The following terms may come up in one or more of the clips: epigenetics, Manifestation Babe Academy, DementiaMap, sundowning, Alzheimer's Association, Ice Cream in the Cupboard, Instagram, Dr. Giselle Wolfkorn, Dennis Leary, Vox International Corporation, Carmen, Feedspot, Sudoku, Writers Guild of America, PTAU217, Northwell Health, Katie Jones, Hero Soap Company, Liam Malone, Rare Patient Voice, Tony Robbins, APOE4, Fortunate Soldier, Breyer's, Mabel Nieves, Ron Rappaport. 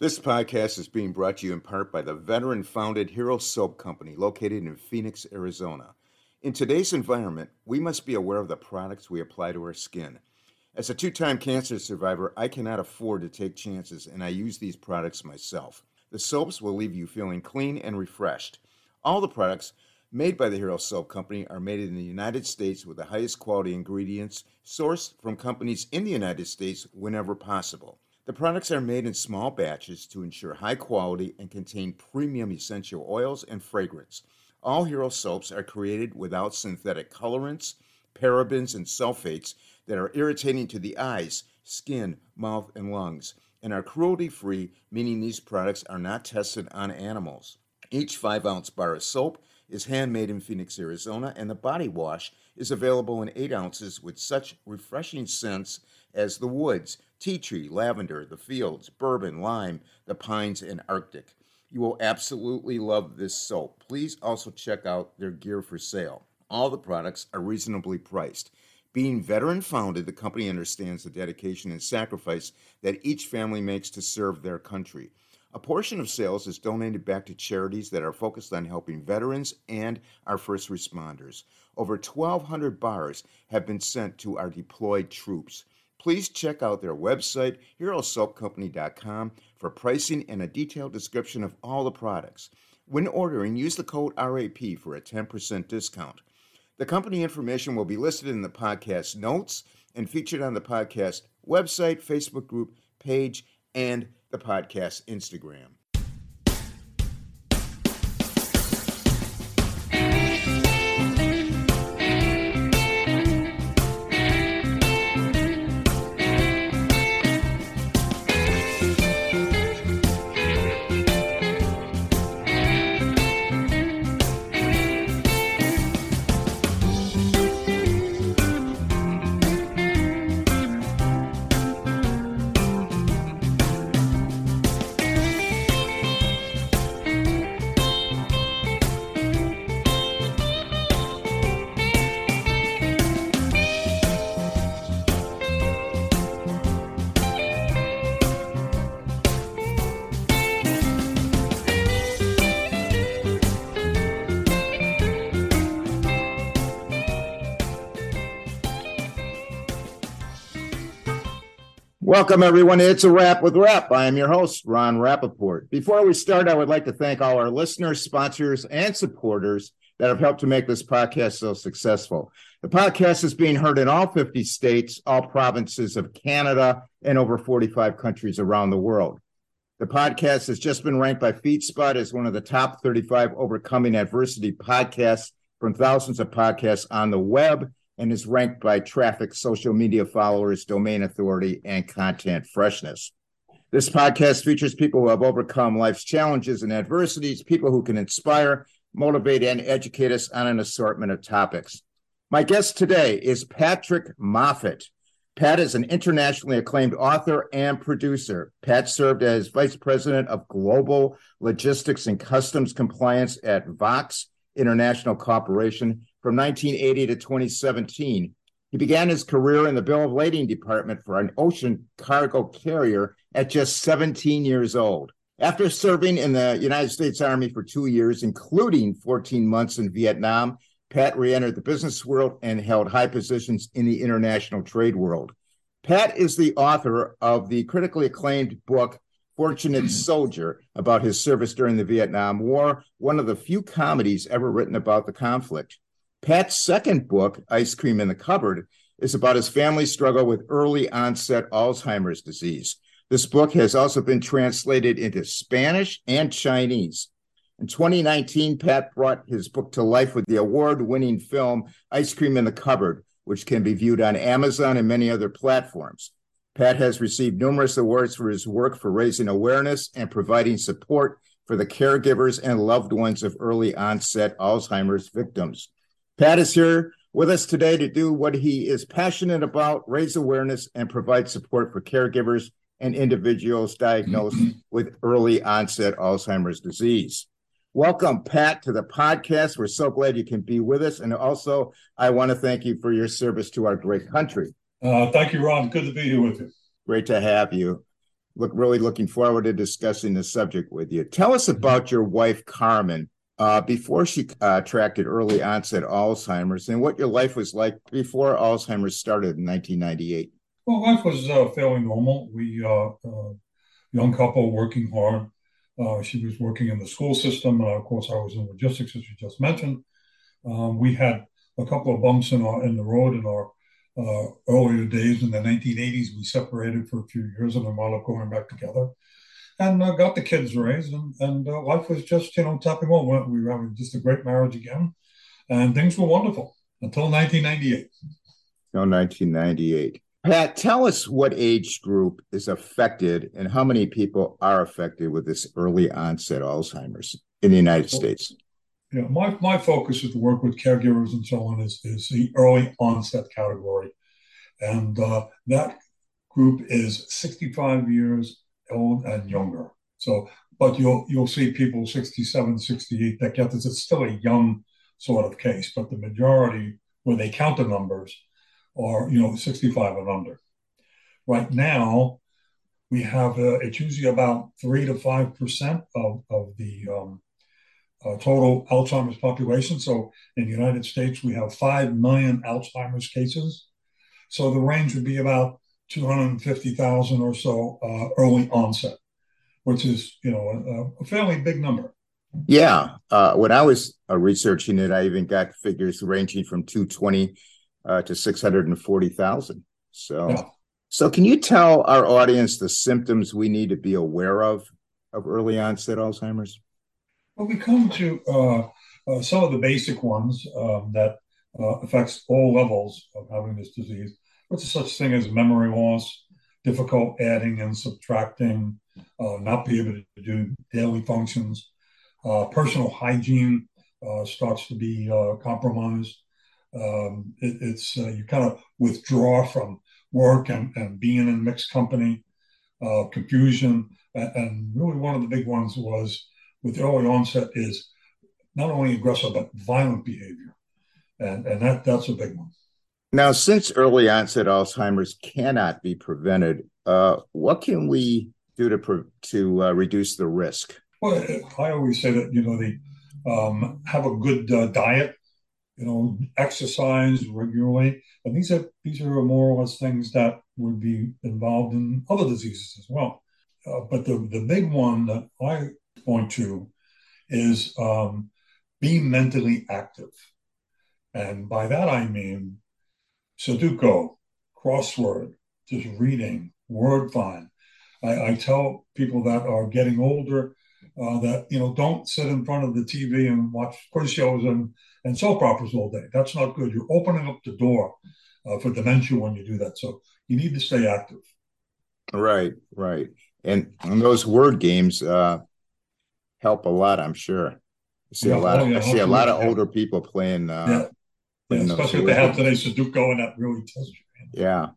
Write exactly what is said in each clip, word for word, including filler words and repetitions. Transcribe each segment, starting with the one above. This podcast is being brought to you in part by the veteran-founded Hero Soap Company located in Phoenix, Arizona. In today's environment, we must be aware of the products we apply to our skin. As a two-time cancer survivor, I cannot afford to take chances, and I use these products myself. The soaps will leave you feeling clean and refreshed. All the products made by the Hero Soap Company are made in the United States with the highest quality ingredients, sourced from companies in the United States whenever possible. The products are made in small batches to ensure high quality and contain premium essential oils and fragrance. All Hero soaps are created without synthetic colorants, parabens, and sulfates that are irritating to the eyes, skin, mouth, and lungs, and are cruelty-free, meaning these products are not tested on animals. Each five ounce bar of soap is handmade in Phoenix, Arizona, and the body wash is available in eight ounces with such refreshing scents as the woods, tea tree, lavender, the fields, bourbon, lime, the pines, and Arctic. You will absolutely love this soap. Please also check out their gear for sale. All the products are reasonably priced. Being veteran-founded, the company understands the dedication and sacrifice that each family makes to serve their country. A portion of sales is donated back to charities that are focused on helping veterans and our first responders. Over twelve hundred bars have been sent to our deployed troops. Please check out their website, hero soap company dot com, for pricing and a detailed description of all the products. When ordering, use the code R A P for a ten percent discount. The company information will be listed in the podcast notes and featured on the podcast website, Facebook group, page, and the podcast Instagram. Welcome, everyone. It's a Wrap with Rap. I am your host, Ron Rappaport. Before we start, I would like to thank all our listeners, sponsors, and supporters that have helped to make this podcast so successful. The podcast is being heard in all fifty states, all provinces of Canada, and over forty-five countries around the world. The podcast has just been ranked by Feedspot as one of the top thirty-five overcoming adversity podcasts from thousands of podcasts on the web, and is ranked by traffic, social media followers, domain authority, and content freshness. This podcast features people who have overcome life's challenges and adversities, people who can inspire, motivate, and educate us on an assortment of topics. My guest today is Patrick Moffitt. Pat is an internationally acclaimed author and producer. Pat served as Vice President of Global Logistics and Customs Compliance at Vox International Corporation from nineteen eighty to twenty seventeen. He began his career in the bill of lading department for an ocean cargo carrier at just seventeen years old. After serving in the United States Army for two years, including fourteen months in Vietnam, Pat re-entered the business world and held high positions in the international trade world. Pat is the author of the critically acclaimed book, Fortunate Soldier, about his service during the Vietnam War, one of the few comedies ever written about the conflict. Pat's second book, Ice Cream in the Cupboard, is about his family's struggle with early onset Alzheimer's disease. This book has also been translated into Spanish and Chinese. In twenty nineteen, Pat brought his book to life with the award-winning film Ice Cream in the Cupboard, which can be viewed on Amazon and many other platforms. Pat has received numerous awards for his work for raising awareness and providing support for the caregivers and loved ones of early onset Alzheimer's victims. Pat is here with us today to do what he is passionate about, raise awareness, and provide support for caregivers and individuals diagnosed with early onset Alzheimer's disease. Welcome, Pat, to the podcast. We're so glad you can be with us. And also, I want to thank you for your service to our great country. Uh, thank you, Ron. Good to be here with you. Great to have you. look really looking forward to discussing this subject with you. Tell us about your wife, Carmen, uh, before she uh, attracted early onset Alzheimer's, and what your life was like before Alzheimer's started in nineteen ninety-eight. Well, life was uh, fairly normal. We, uh, uh, young couple working hard. Uh, she was working in the school system. Uh, of course, I was in logistics, as you just mentioned. Um, we had a couple of bumps in, our, in the road in our uh, earlier days. In the nineteen eighties, we separated for a few years and then wound up going back together, and uh, got the kids raised. And, and uh, life was just, you know, topping over. We were having just a great marriage again, and things were wonderful until nineteen ninety-eight. No, nineteen ninety-eight. Pat, tell us what age group is affected and how many people are affected with this early onset Alzheimer's in the United States. Yeah, my, my focus is to work with caregivers and so on is, is the early onset category. And uh, that group is sixty-five years old and younger. So, but you'll you'll see people sixty-seven, sixty-eight that get this. It's still a young sort of case, but the majority, when they count the numbers, or, you know, sixty-five and under. Right now, we have, uh, it's usually about three to five percent of, of the um, uh, total Alzheimer's population. So in the United States, we have five million Alzheimer's cases. So the range would be about two hundred fifty thousand or so uh, early onset, which is, you know, a, a fairly big number. Yeah. Uh, when I was uh, researching it, I even got figures ranging from two hundred twenty Uh, to six hundred forty thousand. So, yeah. so can you tell our audience the symptoms we need to be aware of, of early onset Alzheimer's? Well, we come to uh, uh, some of the basic ones um, that uh, affects all levels of having this disease. What's such thing as memory loss, difficult adding and subtracting, uh, not be able to do daily functions, uh, personal hygiene uh, starts to be uh, compromised. Um, it, it's uh, you kind of withdraw from work and, and being in mixed company, uh, confusion. And, and really one of the big ones was with early onset is not only aggressive, but violent behavior. And, and that that's a big one. Now, since early onset Alzheimer's cannot be prevented, uh, what can we do to, pre- to uh, reduce the risk? Well, I always say that, you know, the um, have a good uh, diet. You know, exercise regularly, and these are these are more or less things that would be involved in other diseases as well. Uh, but the, the big one that I point to is um, be mentally active, and by that I mean Sudoku, crossword, just reading, word find. I, I tell people that are getting older. Uh, that, you know, don't sit in front of the T V and watch quiz shows and, and soap operas all day. That's not good. You're opening up the door uh, for dementia when you do that. So you need to stay active. Right, right. And, and those word games uh, help a lot, I'm sure. I see, yeah, a, lot oh, of, yeah, I see a lot of older people playing. Uh, yeah. playing yeah, especially if they have today Sudoku, and that really tests you. Yeah.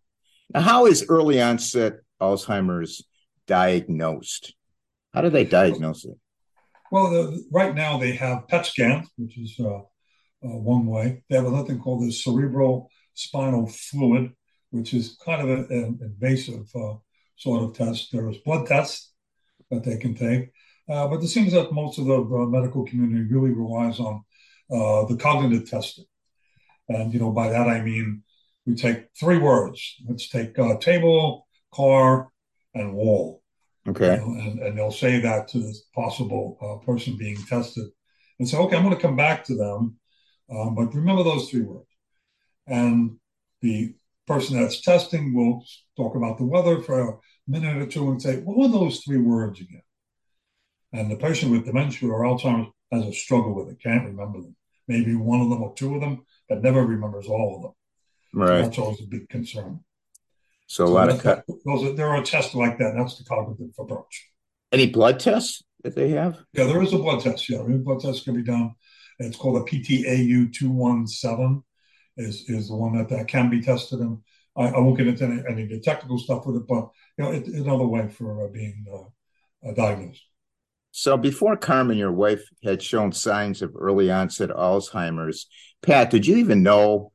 Now, how is early onset Alzheimer's diagnosed? How do they diagnose it? Well, the, right now they have P E T scans, which is uh, uh, one way. They have another thing called the cerebral spinal fluid, which is kind of a, an invasive uh, sort of test. There is blood tests that they can take. Uh, but it seems that most of the uh, medical community really relies on uh, the cognitive testing. And, you know, by that I mean we take three words. Let's take uh, table, car, and wall. Okay, you know, and, and they'll say that to this possible uh, person being tested, and say, "Okay, I'm going to come back to them, um, but remember those three words." And the person that's testing will talk about the weather for a minute or two and say, "What were those three words again?" And the patient with dementia or Alzheimer's has a struggle with it; can't remember them. Maybe one of them or two of them, but never remembers all of them. Right, so that's always a big concern. So a so lot of cut. Those are, there are tests like that. That's the cognitive approach. Any blood tests that they have? Yeah, there is a blood test. Yeah, a blood test can be done. It's called a P T A U two one seven is, is the one that, that can be tested. And I, I won't get into any, any of the technical stuff with it, but you know, it, another way for uh, being uh, diagnosed. So before Carmen, your wife, had shown signs of early onset Alzheimer's, Pat, did you even know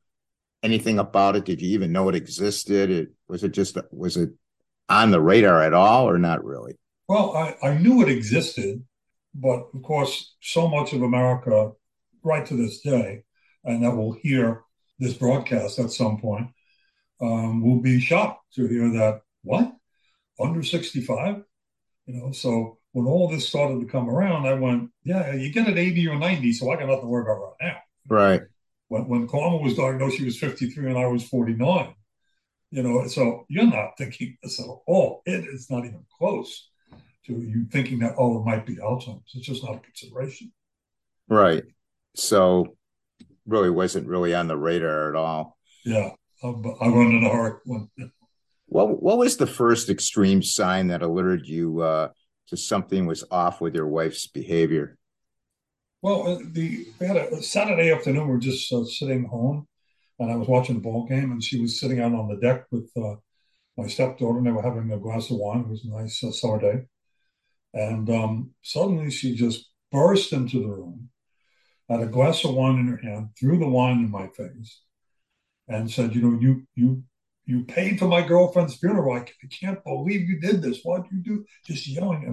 anything about it? Did you even know it existed? It was it just was it on the radar at all, or not really? Well, I, I knew it existed, but of course, so much of America right to this day, and that will hear this broadcast at some point, um, will be shocked to hear that, what? Under sixty-five? You know, so when all this started to come around, I went, yeah, you get at eighty or ninety, so I got nothing to worry about right now. Right. When, when Carmen was diagnosed, she was fifty-three and I was forty-nine. You know, so you're not thinking this at all. It is not even close to you thinking that, oh, it might be Alzheimer's. It's just not a consideration. Right. So really wasn't really on the radar at all. Yeah. I'm, I went in a hard one. What, what was the first extreme sign that alerted you uh, to something was off with your wife's behavior? Well, the, we had a Saturday afternoon, we were just uh, sitting home, and I was watching the ball game, and she was sitting out on the deck with uh, my stepdaughter, and they were having a glass of wine. It was a nice uh, summer day. And um, suddenly she just burst into the room, had a glass of wine in her hand, threw the wine in my face, and said, you know, you you you paid for my girlfriend's funeral. I can't believe you did this. Why'd you do? Just yelling at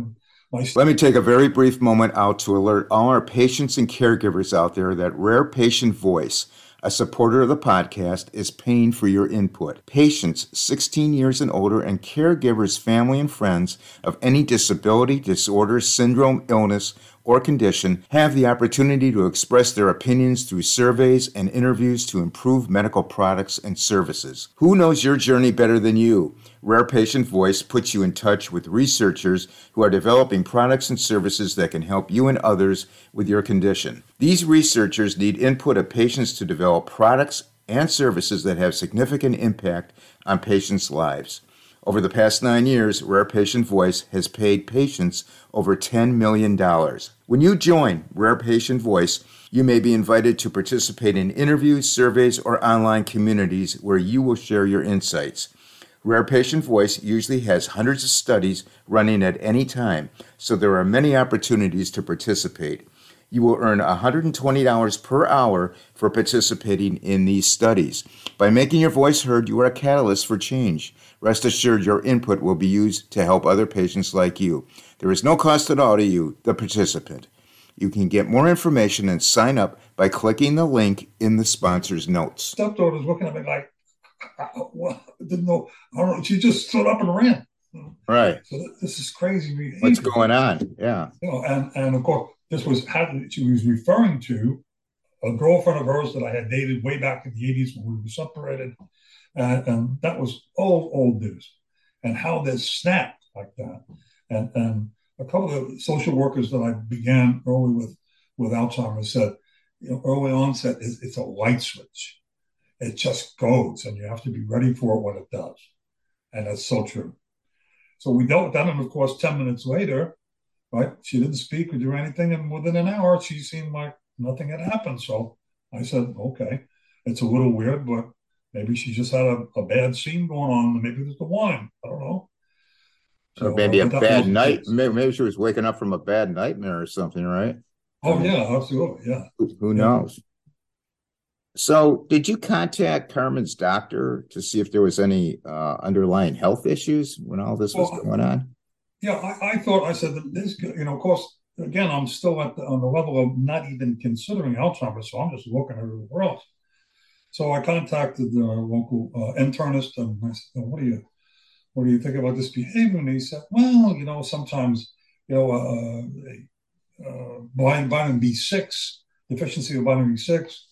me. Let me take a very brief moment out to alert all our patients and caregivers out there that Rare Patient Voice, a supporter of the podcast, is paying for your input. Patients sixteen years and older and caregivers, family, and friends of any disability, disorder, syndrome, illness, or condition have the opportunity to express their opinions through surveys and interviews to improve medical products and services. Who knows your journey better than you? Rare Patient Voice puts you in touch with researchers who are developing products and services that can help you and others with your condition. These researchers need input of patients to develop products and services that have significant impact on patients' lives. Over the past nine years, Rare Patient Voice has paid patients over ten million dollars. When you join Rare Patient Voice, you may be invited to participate in interviews, surveys, or online communities where you will share your insights. Rare Patient Voice usually has hundreds of studies running at any time, so there are many opportunities to participate. You will earn one hundred twenty dollars per hour for participating in these studies. By making your voice heard, you are a catalyst for change. Rest assured, your input will be used to help other patients like you. There is no cost at all to you, the participant. You can get more information and sign up by clicking the link in the sponsor's notes. Stepdaughter was looking at me like, I, I didn't know. I don't know. She just stood up and ran. Right. So this is crazy. What's going on? Yeah. You know, and, and of course, this was she was referring to a girlfriend of hers that I had dated way back in the eighties when we were separated, and, and that was old old news. And how this snapped like that, and and a couple of social workers that I began early with with Alzheimer's said, you know, early onset is it's a light switch, it just goes, and you have to be ready for it when it does, and that's so true. So we dealt with that, and of course, ten minutes later. Right? She didn't speak or do anything. And within an hour, she seemed like nothing had happened. So I said, okay, it's a little weird, but maybe she just had a, a bad scene going on. Maybe it was the wine. I don't know. So, or maybe a bad night. Maybe, maybe she was waking up from a bad nightmare or something, right? Oh, um, yeah, absolutely. Yeah. Who, who yeah. knows? So did you contact Carmen's doctor to see if there was any uh, underlying health issues when all this well, was going on? Yeah, I, I thought, I said, that this, you know, of course, again, I'm still at the, on the level of not even considering Alzheimer's, so I'm just looking everywhere else. So I contacted the local uh, internist, and I said, what do you, what do you think about this behavior? And he said, well, you know, sometimes, you know, uh, uh, vitamin B six, deficiency of vitamin B six,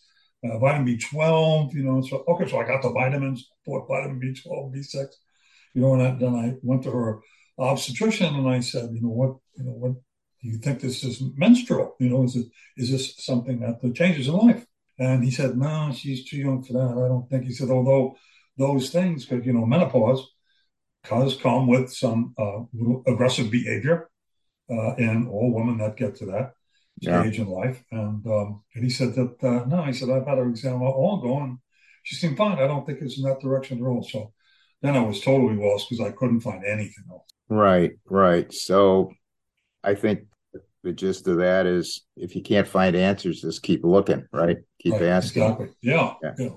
uh, vitamin B twelve, you know, so, okay, so I got the vitamins, bought vitamin B twelve, B six, you know, and I, then I went to her obstetrician, and I said, you know, what, you know, what do you think this is menstrual? You know, is it, is this something that changes in life? And he said, no, she's too young for that. I don't think. He said, although those things, because, you know, menopause does come with some uh, aggressive behavior uh, in all women that get to that yeah. stage in life. And, um, and he said that, uh, no, he said, I've had her exam all going. She seemed fine. I don't think it's in that direction at all. So then I was totally lost because I couldn't find anything else. Right, right. So I think the gist of that is if you can't find answers, just keep looking, right? Keep right, asking. Exactly. Yeah, yeah. Yeah.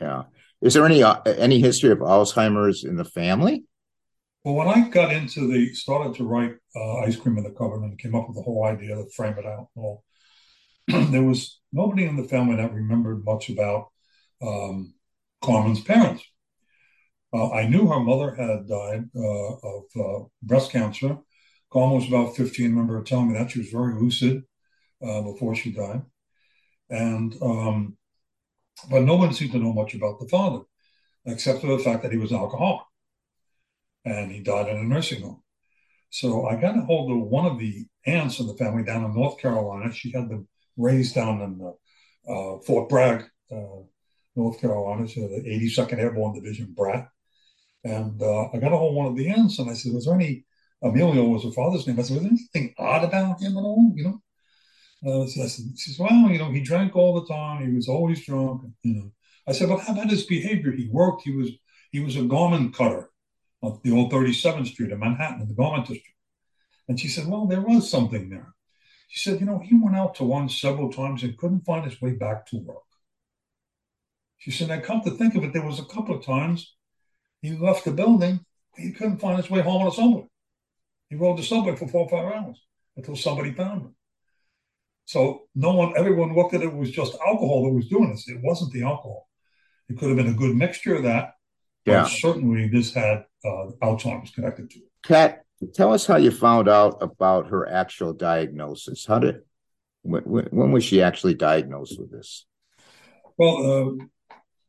Yeah. Is there any uh, any history of Alzheimer's in the family? Well, when I got into the, started to write uh, Ice Cream in the Cupboard and came up with the whole idea to frame it out and all, there was nobody in the family that remembered much about um, Carmen's parents. Uh, I knew her mother had died uh, of uh, breast cancer. Carmen was about fifteen. I remember her telling me that she was very lucid uh, before she died. And, um, but no one seemed to know much about the father, except for the fact that he was an alcoholic. And he died in a nursing home. So I got a hold of one of the aunts in the family down in North Carolina. She had been raised down in uh, uh, Fort Bragg, uh, North Carolina, so the eighty-second Airborne Division brat. And uh, I got a hold of one of the aunts, and I said, was there any, Emilio was her father's name. I said, was there anything odd about him at all, you know? Uh, so I said, she says, well, you know, he drank all the time. He was always drunk, you know. I said, but how about his behavior? He worked. He was, he was a garment cutter. The old thirty-seventh Street in Manhattan, in the garment district. And she said, well, there was something there. She said, you know, he went out to lunch several times and couldn't find his way back to work. She said, I come to think of it, there was a couple of times he left the building, he couldn't find his way home on a subway. He rode the subway for four or five hours until somebody found him. So no one, everyone looked at it, it was just alcohol that was doing this. It wasn't the alcohol. It could have been a good mixture of that. Yeah. But certainly this had uh, Alzheimer's connected to it. Kat, tell us how you found out about her actual diagnosis. How did, when, when was she actually diagnosed with this? Well, uh,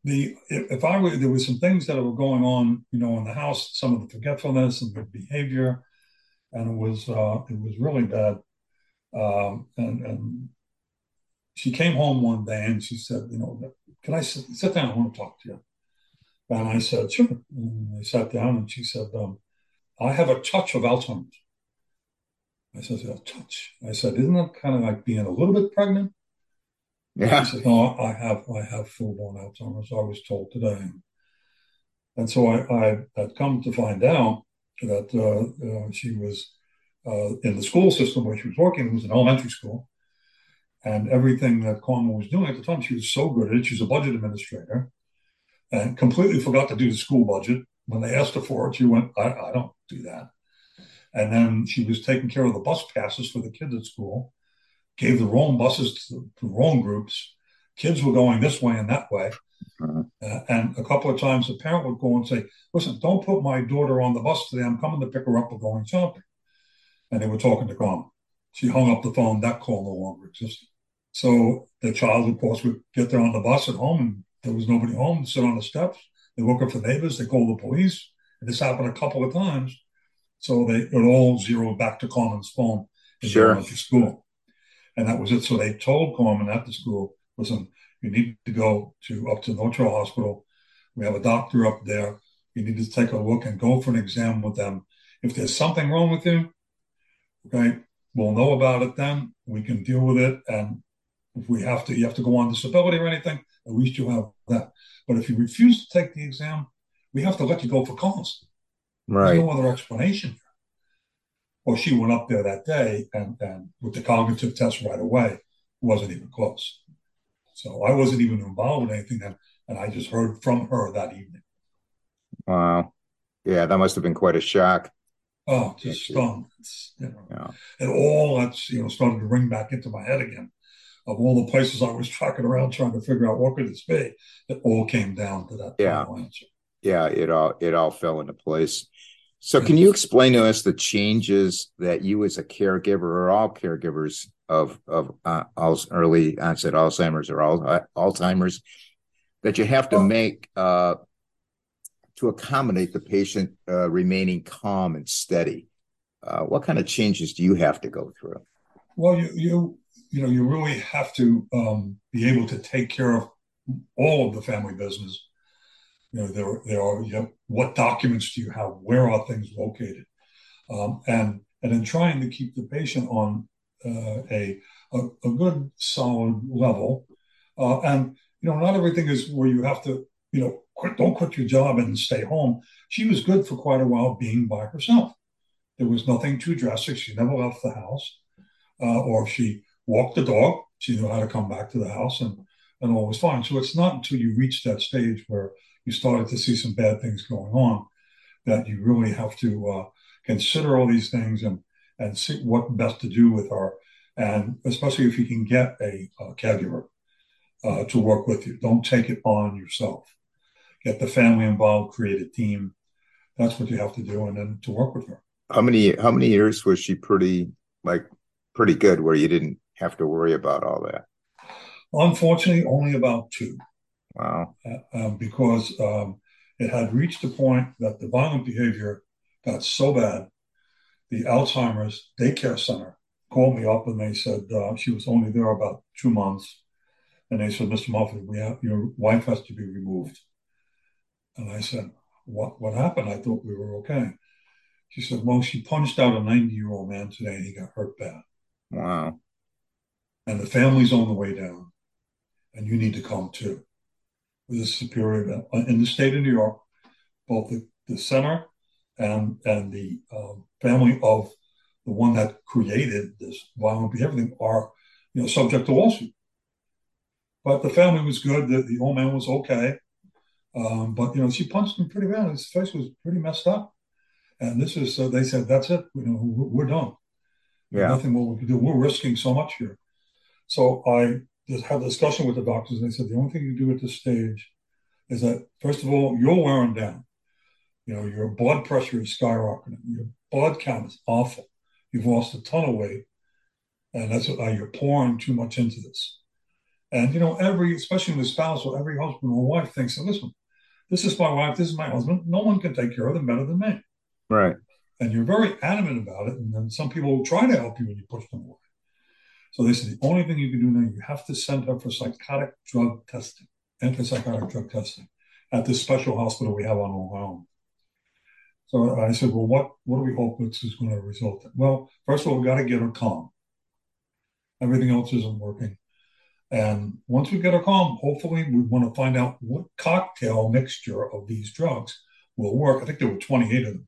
the if I were, there were some things that were going on, you know, in the house, some of the forgetfulness and the behavior, and it was uh, it was really bad. Um, and, and she came home one day and she said, you know, can I sit, sit down? I want to talk to you. And I said, sure. And I sat down and she said, um, I have a touch of Alzheimer's. I said, a touch. I said, isn't that kind of like being a little bit pregnant? Yeah. She said, no, I have I have full-blown Alzheimer's. I was told today. And so I, I had come to find out that uh, uh, she was uh, in the school system where she was working. It was an elementary school. And everything that Carmen was doing at the time, she was so good at it. She was a budget administrator. And completely forgot to do the school budget. When they asked her for it, she went, I, I don't do that. And then she was taking care of the bus passes for the kids at school, gave the wrong buses to the wrong groups. Kids were going this way and that way. Uh-huh. Uh, and a couple of times the parent would go and say, listen, don't put my daughter on the bus today. I'm coming to pick her up. We're going shopping. And they were talking to Carmen. She hung up the phone. That call no longer existed. So the child, of course, would get there on the bus at home and there was nobody home, sit on the steps. They woke up for neighbors. They called the police. And this happened a couple of times. So they it all zeroed back to Carmen's phone in the elementary school. And that was it. So they told Carmen at the school, listen, you need to go to up to Northwell Hospital. We have a doctor up there. You need to take a look and go for an exam with them. If there's something wrong with you, okay, we'll know about it then. We can deal with it. And if we have to, you have to go on disability or anything, at least you have that. But if you refuse to take the exam, we have to let you go for cause. Right. There's no other explanation here. Well, she went up there that day and, and with the cognitive test right away, wasn't even close. So I wasn't even involved in anything then, and I just heard from her that evening. Wow. Yeah, that must have been quite a shock. Oh, just stunned. You know, yeah. And all that's, you know, started to ring back into my head again. Of all the places I was tracking around trying to figure out what could this be, it all came down to that yeah. final answer. Yeah, it all it all fell into place. So yeah. Can you explain to us the changes that you as a caregiver or all caregivers of, of uh, early onset Alzheimer's or Alzheimer's that you have to well, make uh, to accommodate the patient uh, remaining calm and steady? Uh, what kind of changes do you have to go through? Well, you... you You know, you really have to um, be able to take care of all of the family business. You know, there, there are, you know, what documents do you have? Where are things located? Um, and and in trying to keep the patient on uh, a, a a good, solid level. Uh, and, you know, not everything is where you have to, you know, quit, don't quit your job and stay home. She was good for quite a while being by herself. There was nothing too drastic. She never left the house. Uh, or if she walked the dog, she knew how to come back to the house, and, and all was fine. So it's not until you reach that stage where you started to see some bad things going on that you really have to uh, consider all these things and and see what best to do with her, and especially if you can get a, a caregiver uh, to work with you. Don't take it on yourself. Get the family involved, create a team. That's what you have to do, and then to work with her. How many how many years was she pretty like pretty good where you didn't have to worry about all that? Unfortunately, only about two. Wow. Uh, um, because um, it had reached the point that the violent behavior got so bad, the Alzheimer's daycare center called me up and they said uh, she was only there about two months, and they said, "Mister Moffitt, we have, your wife has to be removed." And I said, "What? What happened? I thought we were okay." She said, "Well, she punched out a ninety-year-old man today, and he got hurt bad." Wow. "And the family's on the way down, and you need to come too." With a superior event in the state of New York, both the, the center and and the um, family of the one that created this violent behavior are, you know, subject to lawsuit. But the family was good. The, the old man was okay. Um, but, you know, she punched him pretty bad. His face was pretty messed up. And this is, so they said, that's it. You know, we're done. Yeah. Nothing more we can do. We're risking so much here. So I just had a discussion with the doctors, and they said, the only thing you do at this stage is that, first of all, you're wearing down. You know, your blood pressure is skyrocketing. Your blood count is awful. You've lost a ton of weight. And that's why you're pouring too much into this. And, you know, every, especially the spouse or every husband or wife thinks, listen, this is my wife, this is my husband. No one can take care of them better than me. Right. And you're very adamant about it. And then some people will try to help you and you push them away. So they said, the only thing you can do now, you have to send her for psychotic drug testing, antipsychotic drug testing at this special hospital we have on Long Island. So I said, well, what, what do we hope this is going to result in? Well, first of all, we've got to get her calm. Everything else isn't working. And once we get her calm, hopefully we want to find out what cocktail mixture of these drugs will work. I think there were twenty-eight of them.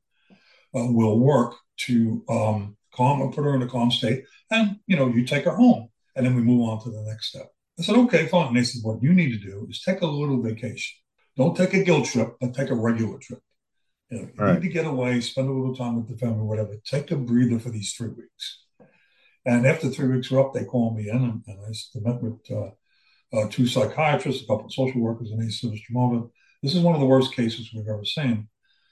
Uh, will work to um, calm and put her in a calm state. And, you know, you take her home and then we move on to the next step. I said, okay, fine. And they said, what you need to do is take a little vacation. Don't take a guilt trip, but take a regular trip. You know, you right. need to get away, spend a little time with the family, whatever. Take a breather for these three weeks. And after three weeks were up, they called me in, and, and I met with uh, uh, two psychiatrists, a couple of social workers, and they said, Mister Moffitt, this is one of the worst cases we've ever seen.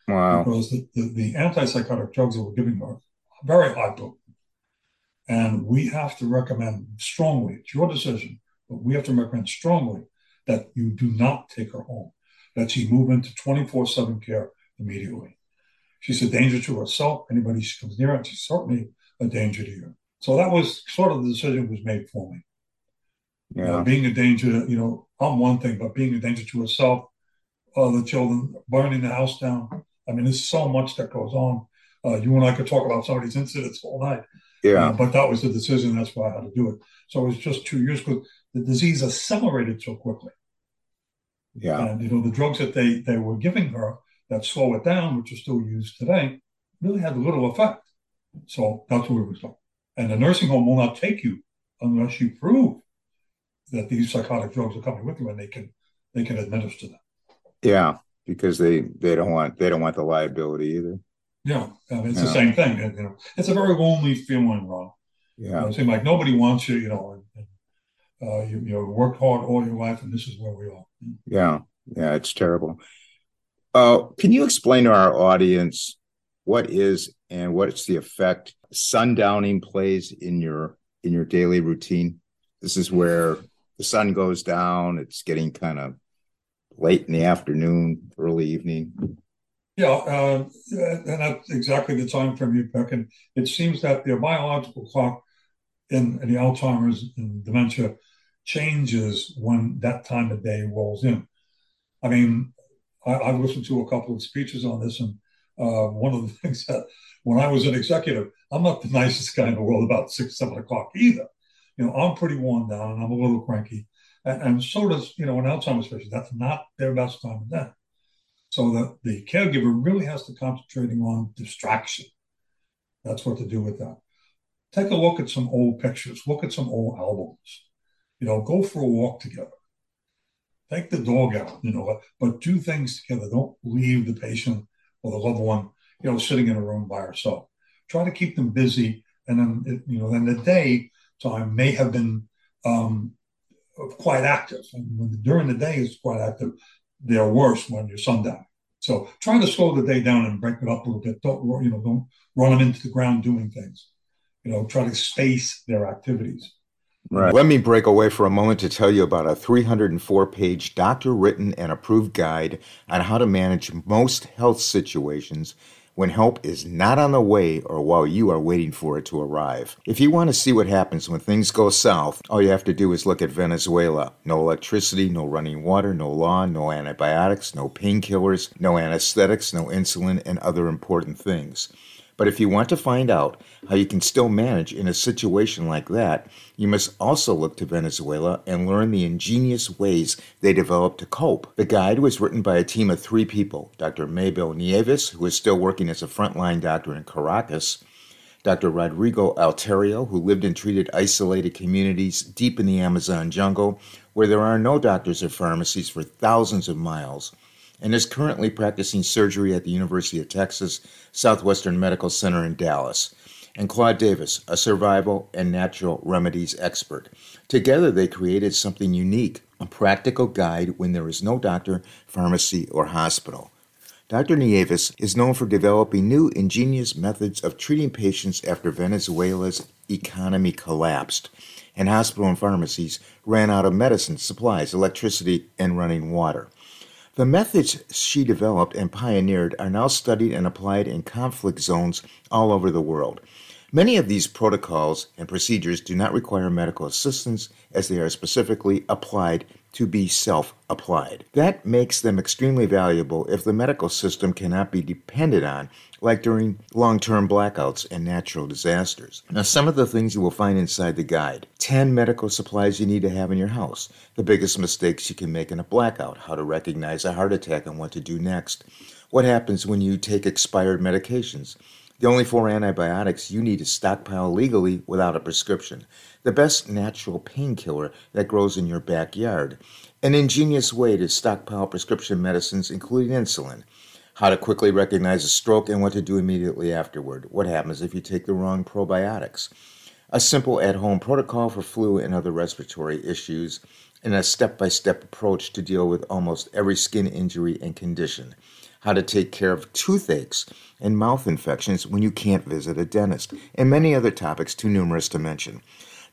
Wow. Because the, the, the antipsychotic drugs that we're giving her are very high potent. And we have to recommend strongly, it's your decision, but we have to recommend strongly that you do not take her home, that she move into twenty-four seven care immediately. She's a danger to herself, anybody she comes near, and she's certainly a danger to you. So that was sort of the decision that was made for me. Yeah. You know, being a danger, you know, I'm one thing, but being a danger to herself, uh, the children, burning the house down, I mean, there's so much that goes on. Uh, you and I could talk about some of these incidents all night. Yeah. Uh, but that was the decision. That's why I had to do it. So it was just two years because the disease accelerated so quickly. Yeah. And, you know, the drugs that they, they were giving her that slow it down, which are still used today, really had little effect. So that's what it was like. And the nursing home will not take you unless you prove that these psychotic drugs are coming with you and they can they can administer them. Yeah. Because they, they don't want they don't want the liability either. Yeah, I mean, it's yeah. the same thing. You know, it's a very lonely feeling, Ron. Yeah, you know, it seems like nobody wants you. You know, and, and, uh, you you know, worked hard all your life, and this is where we are. Yeah, yeah, it's terrible. Uh, can you explain to our audience what is and what's the effect sundowning plays in your in your daily routine? This is where the sun goes down. It's getting kind of late in the afternoon, early evening. Yeah, uh, and that's exactly the time frame you pick. And it seems that the biological clock in, in the Alzheimer's and dementia changes when that time of day rolls in. I mean, I, I've listened to a couple of speeches on this, and uh, one of the things that when I was an executive, I'm not the nicest guy in the world about six, seven o'clock either. You know, I'm pretty worn down and I'm a little cranky. And, and so does, you know, an Alzheimer's patient. That's not their best time of day. So that the caregiver really has to concentrate on distraction. That's what to do with that. Take a look at some old pictures. Look at some old albums. You know, go for a walk together. Take the dog out, you know, but do things together. Don't leave the patient or the loved one, you know, sitting in a room by herself. Try to keep them busy. And then, you know, then the day time may have been um, quite active. And when, during the day is quite active, they're worse when you're sundown. So try to slow the day down and break it up a little bit. Don't, you know, don't run them into the ground doing things. You know, try to space their activities. Right. Let me break away for a moment to tell you about a three hundred four page doctor-written and approved guide on how to manage most health situations when help is not on the way or while you are waiting for it to arrive. If you want to see what happens when things go south, all you have to do is look at Venezuela. No electricity, no running water, no law, no antibiotics, no painkillers, no anesthetics, no insulin, and other important things. But if you want to find out how you can still manage in a situation like that, you must also look to Venezuela and learn the ingenious ways they developed to cope. The guide was written by a team of three people: Doctor Mabel Nieves, who is still working as a frontline doctor in Caracas, Doctor Rodrigo Alterio, who lived and treated isolated communities deep in the Amazon jungle, where there are no doctors or pharmacies for thousands of miles, and is currently practicing surgery at the University of Texas Southwestern Medical Center in Dallas, and Claude Davis, a survival and natural remedies expert. Together, they created something unique, a practical guide when there is no doctor, pharmacy, or hospital. Doctor Nieves is known for developing new ingenious methods of treating patients after Venezuela's economy collapsed and hospital and pharmacies ran out of medicine, supplies, electricity, and running water. The methods she developed and pioneered are now studied and applied in conflict zones all over the world. Many of these protocols and procedures do not require medical assistance, as they are specifically applied to be self-applied. That makes them extremely valuable if the medical system cannot be depended on, like during long-term blackouts and natural disasters. Now, some of the things you will find inside the guide: ten medical supplies you need to have in your house, the biggest mistakes you can make in a blackout, how to recognize a heart attack and what to do next, what happens when you take expired medications, the only four antibiotics you need to stockpile legally without a prescription, the best natural painkiller that grows in your backyard, an ingenious way to stockpile prescription medicines, including insulin, how to quickly recognize a stroke and what to do immediately afterward, what happens if you take the wrong probiotics, a simple at-home protocol for flu and other respiratory issues, and a step-by-step approach to deal with almost every skin injury and condition, how to take care of toothaches and mouth infections when you can't visit a dentist, and many other topics too numerous to mention.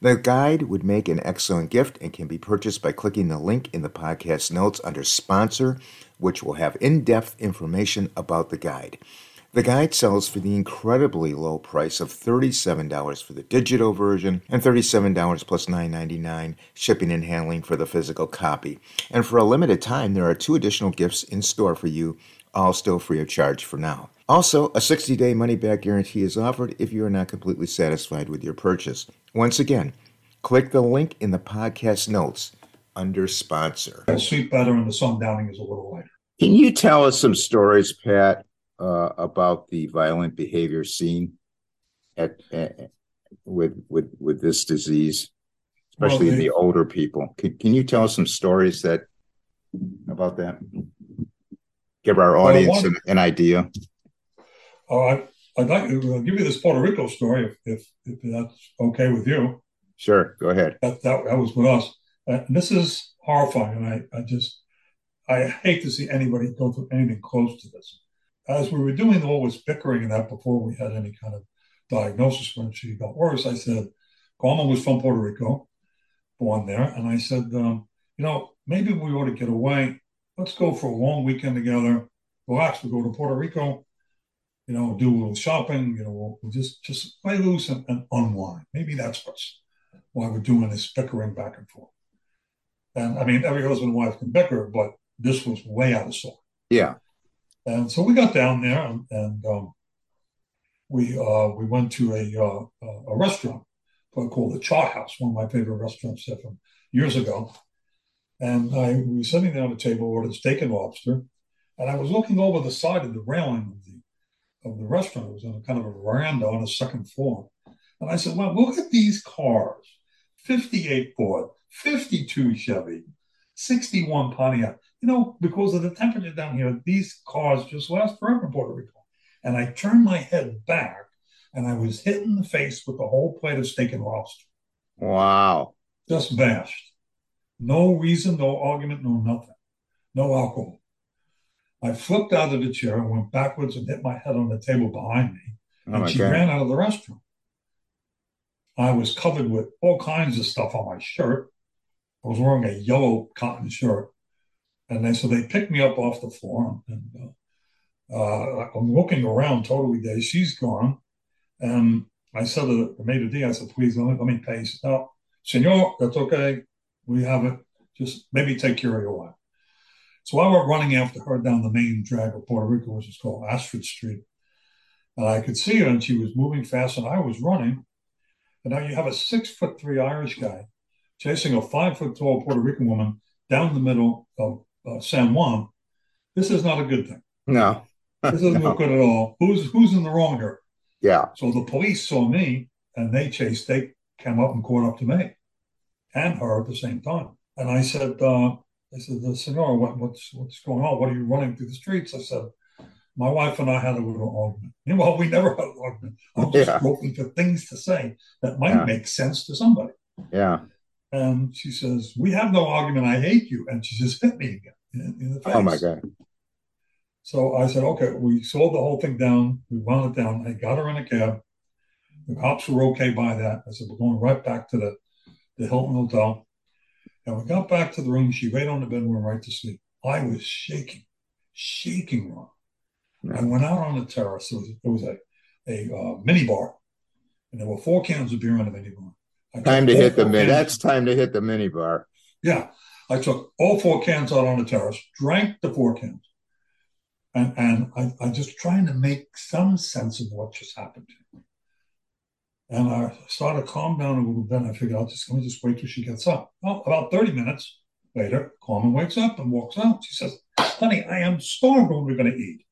The guide would make an excellent gift and can be purchased by clicking the link in the podcast notes under Sponsor, which will have in-depth information about the guide. The guide sells for the incredibly low price of thirty-seven dollars for the digital version and thirty-seven dollars plus nine ninety-nine shipping and handling for the physical copy. And for a limited time, there are two additional gifts in store for you, all still free of charge for now. Also, a sixty day money-back guarantee is offered if you are not completely satisfied with your purchase. Once again, click the link in the podcast notes under Sponsor. I'll sleep better when the sundowning is a little lighter. Can you tell us some stories, Pat, uh, about the violent behavior seen at, uh, with, with with this disease, especially well, they, in the older people? Can, can you tell us some stories that about that? Give our audience well, one, an idea. All right. I'd like to give you this Puerto Rico story, if, if, if that's okay with you. Sure. Go ahead. That that, that was with us. Uh, this is horrifying. And I, I just, I hate to see anybody go through anything close to this. As we were doing all this bickering and that before we had any kind of diagnosis when she got worse, I said, Carmen was from Puerto Rico, born there. And I said, um, you know, maybe we ought to get away. Let's go for a long weekend together. Relax. We'll go to Puerto Rico, you know, do a little shopping, you know, we'll, we'll just, just play loose and, and unwind. Maybe that's what's why we're doing this bickering back and forth. And I mean, every husband and wife can bicker, but this was way out of sight. Yeah. And so we got down there and, and um, we uh, we went to a uh, a restaurant called the Chart House, one of my favorite restaurants there from years ago. And I we were sitting down at the table, ordered steak and lobster. And I was looking over the side of the railing of the, of the restaurant. It was on a kind of a veranda on a second floor. And I said, well, look at these cars. fifty-eight Ford, fifty-two Chevy, sixty-one Pontiac. you know, because of the temperature down here, these cars just last forever in Puerto Rico. And I turned my head back, and I was hit in the face with a whole plate of steak and lobster. Wow. Just bashed. No reason, no argument, no nothing. No alcohol. I flipped out of the chair and went backwards and hit my head on the table behind me. Oh, and she God. ran out of the restroom. I was covered with all kinds of stuff on my shirt. I was wearing a yellow cotton shirt. And then so they picked me up off the floor. And uh, uh, I'm looking around totally dazed. She's gone. And I said to the maitre d', I said, please, let me, let me pay. She said, no, senor, that's okay. We have it. Just maybe take care of your wife. So I was running after her down the main drag of Puerto Rico, which is called Astrid Street. And I could see her, and she was moving fast, and I was running. And now you have a six-foot-three Irish guy chasing a five-foot-tall Puerto Rican woman down the middle of uh, San Juan. This is not a good thing. No. This doesn't no. look good at all. Who's who's in the wrong here? Yeah. So the police saw me, and they chased. They came up and caught up to me and her at the same time. And I said, uh, I said, senor, what, what's, what's going on? What are you running through the streets? I said, my wife and I had a little argument. Meanwhile, we never had an argument. I'm just yeah. looking for things to say that might yeah. make sense to somebody. Yeah. And she says, we have no argument. I hate you. And she just hit me again in, in the face. Oh, my God. So I said, okay, we sold the whole thing down. We wound it down. I got her in a cab. The cops were okay by that. I said, we're going right back to the, the Hilton Hotel. And we got back to the room. She laid on the bed and went right to sleep. I was shaking, shaking, Ron. Yeah. I went out on the terrace. There was, there was a, a uh, mini bar, and there were four cans of beer in the mini bar. Time to hit the mini. That's time to hit the mini bar. Yeah. I took all four cans out on the terrace, drank the four cans, and, and I, I just trying to make some sense of what just happened to me. And I started to calm down a little bit. And I figured, I'll just, let me just wait till she gets up. Well, about thirty minutes later, Carmen wakes up and walks out. She says, honey, I am starved. When we're going to eat?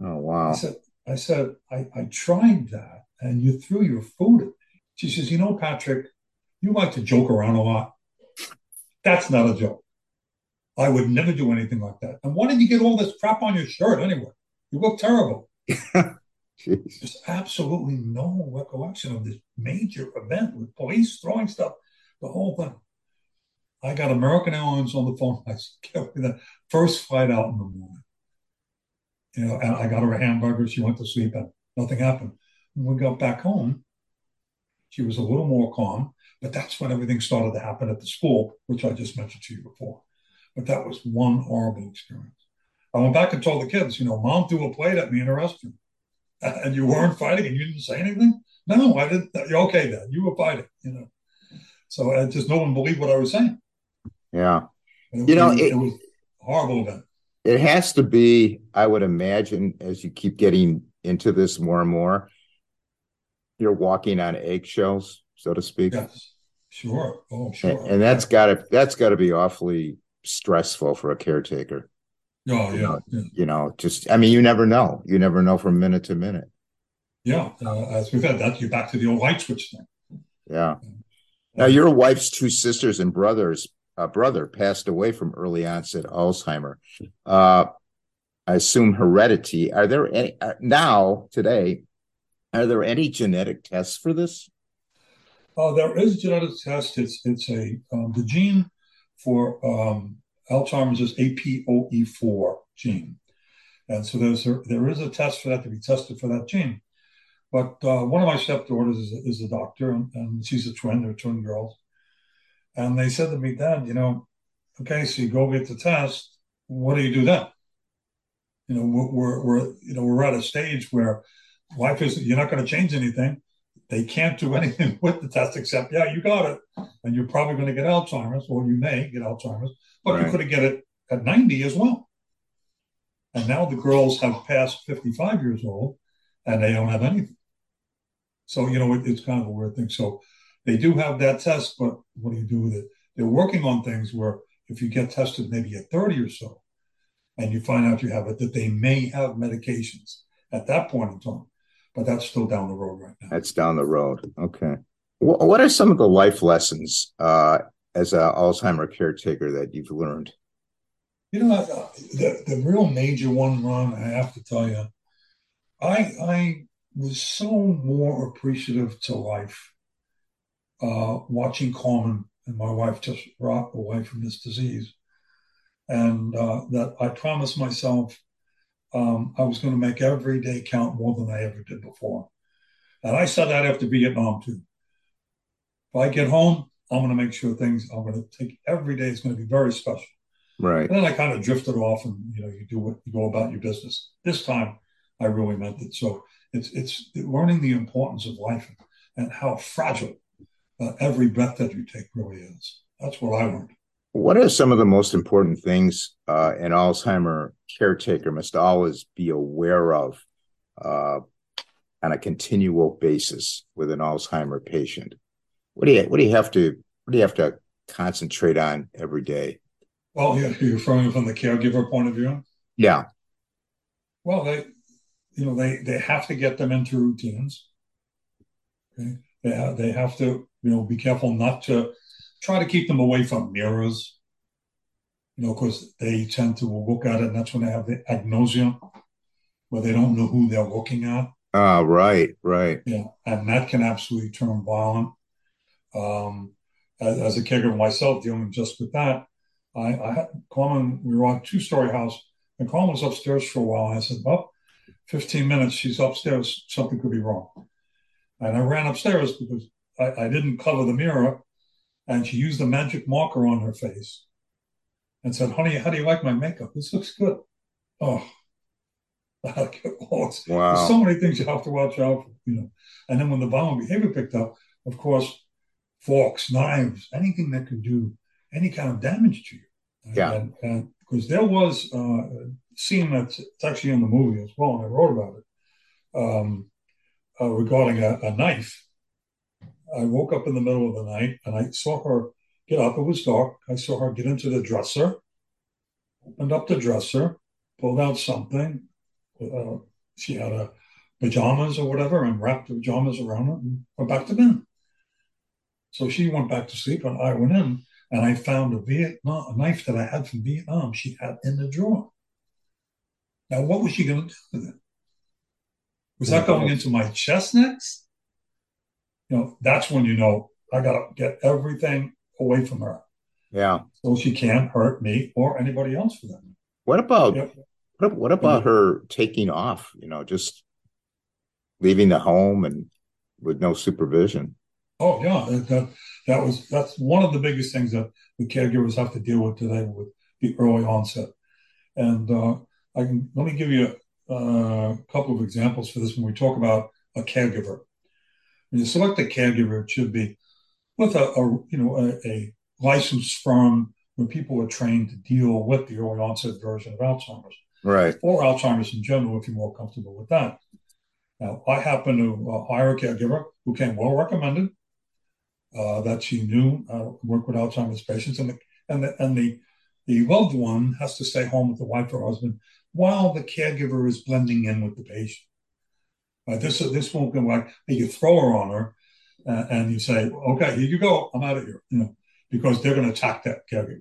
Oh, wow. I said, I, said I, I tried that, and you threw your food at me. She says, you know, Patrick, you like to joke around a lot. That's not a joke. I would never do anything like that. And why did you get all this crap on your shirt anyway? You look terrible. Jeez. There's absolutely no recollection of this major event with police throwing stuff, the whole thing. I got American Airlines on the phone. I said, the first flight out in the morning. You know, and I got her a hamburger. She went to sleep, and nothing happened. When we got back home, she was a little more calm, but that's when everything started to happen at the school, which I just mentioned to you before. But that was one horrible experience. I went back and told the kids, you know, Mom threw a plate at me in the restroom. And you weren't fighting, and you didn't say anything? No, I didn't. You're okay, Dad. You were fighting, you know. So I just, no one believed what I was saying. Yeah. It, you know, it, it was a horrible event. It has to be, I would imagine, as you keep getting into this more and more, you're walking on eggshells, so to speak. Yes. Sure. Oh, sure. And, and that's got to that's got to be awfully stressful for a caretaker. Oh, yeah, yeah. You know, just, I mean, you never know. You never know from minute to minute. Yeah. Uh, as we've had that, you're back to the old light switch thing. Yeah. Now, your wife's two sisters and brothers, uh, brother passed away from early onset Alzheimer. Uh, I assume heredity. Are there any, uh, now, today, are there any genetic tests for this? Uh, there is a genetic test. It's, it's a, um, the gene for, um, Alzheimer's is A P O E four gene. And so there's a, there is a test for that to be tested for that gene. But uh, one of my stepdaughters is, is a doctor, and, and she's a twin. They're twin girls. And they said to me, Dad, you know, okay, so you go get the test. What do you do then? You know, we're, we're you know we're at a stage where life is, you're not going to change anything. They can't do anything with the test except, yeah, you got it. And you're probably going to get Alzheimer's, or you may get Alzheimer's. But right. You could have get it at ninety as well. And now the girls have passed fifty-five years old, and they don't have anything. So, you know, it, it's kind of a weird thing. So they do have that test, but what do you do with it? They're working on things where if you get tested maybe at thirty or so, and you find out you have it, that they may have medications at that point in time. But that's still down the road right now. That's down the road. Okay. What are some of the life lessons uh, as an Alzheimer caretaker that you've learned? You know, the, the real major one, Ron, I have to tell you, I, I was so more appreciative to life uh, watching Carmen and my wife just rot away from this disease. And uh, that I promised myself um, I was going to make every day count more than I ever did before. And I said that after Vietnam, too. If I get home, I'm going to make sure things, I'm going to take every day. It's going to be very special. Right. And then I kind of drifted off and, you know, you do what you go about your business. This time I really meant it. So it's, it's learning the importance of life and how fragile uh, every breath that you take really is. That's what I learned. What are some of the most important things uh, an Alzheimer caretaker must always be aware of uh, on a continual basis with an Alzheimer patient? What do you, what do you have to, what do you have to concentrate on every day? Well, you're referring from the caregiver point of view? Yeah. Well, they, you know, they, they have to get them into routines. Okay? They have, they have to, you know, be careful not to try to keep them away from mirrors, you know, because they tend to look at it, and that's when they have the agnosia, where they don't know who they're looking at. Ah, uh, right, right. Yeah, and that can absolutely turn violent. Um, as, as a caregiver myself, dealing just with that, I, I had Carmen, we were on a two-story house, and Carmen was upstairs for a while. I said, well, fifteen minutes, she's upstairs, something could be wrong. And I ran upstairs because I, I didn't cover the mirror, and she used a magic marker on her face and said, honey, how do you like my makeup? This looks good. Oh, wow. There's so many things you have to watch out for, you know. And then when the violent behavior picked up, of course, forks, knives, anything that could do any kind of damage to you. Yeah. And because there was uh, a scene that's it's actually in the movie as well, and I wrote about it, um, uh, regarding a, a knife. I woke up in the middle of the night and I saw her get up. It was dark. I saw her get into the dresser, opened up the dresser, pulled out something. Uh, she had a pajamas or whatever and wrapped the pajamas around her and went back to bed. So she went back to sleep and I went in and I found a Vietnam a knife that I had from Vietnam she had in the drawer. Now, what was she going to do with it? Was that going into my chest next? You know, that's when you know I got to get everything away from her. Yeah. So she can't hurt me or anybody else for that. What about yeah. what, what about yeah. her taking off, you know, just leaving the home and with no supervision? Oh, yeah. That, that was that's one of the biggest things that the caregivers have to deal with today with the early onset. And uh, I can let me give you a, a couple of examples for this when we talk about a caregiver. When you select a caregiver, it should be with a, a you know a, a licensed firm where people are trained to deal with the early onset version of Alzheimer's, right? Or Alzheimer's in general, if you're more comfortable with that. Now, I happen to uh, hire a caregiver who came well recommended, uh, that she knew uh, work with Alzheimer's patients, and the and the and the the loved one has to stay home with the wife or husband while the caregiver is blending in with the patient. Uh, this this won't go like you throw her on her, uh, and you say, "Okay, here you go. I'm out of here," you know, because they're going to attack that caregiver.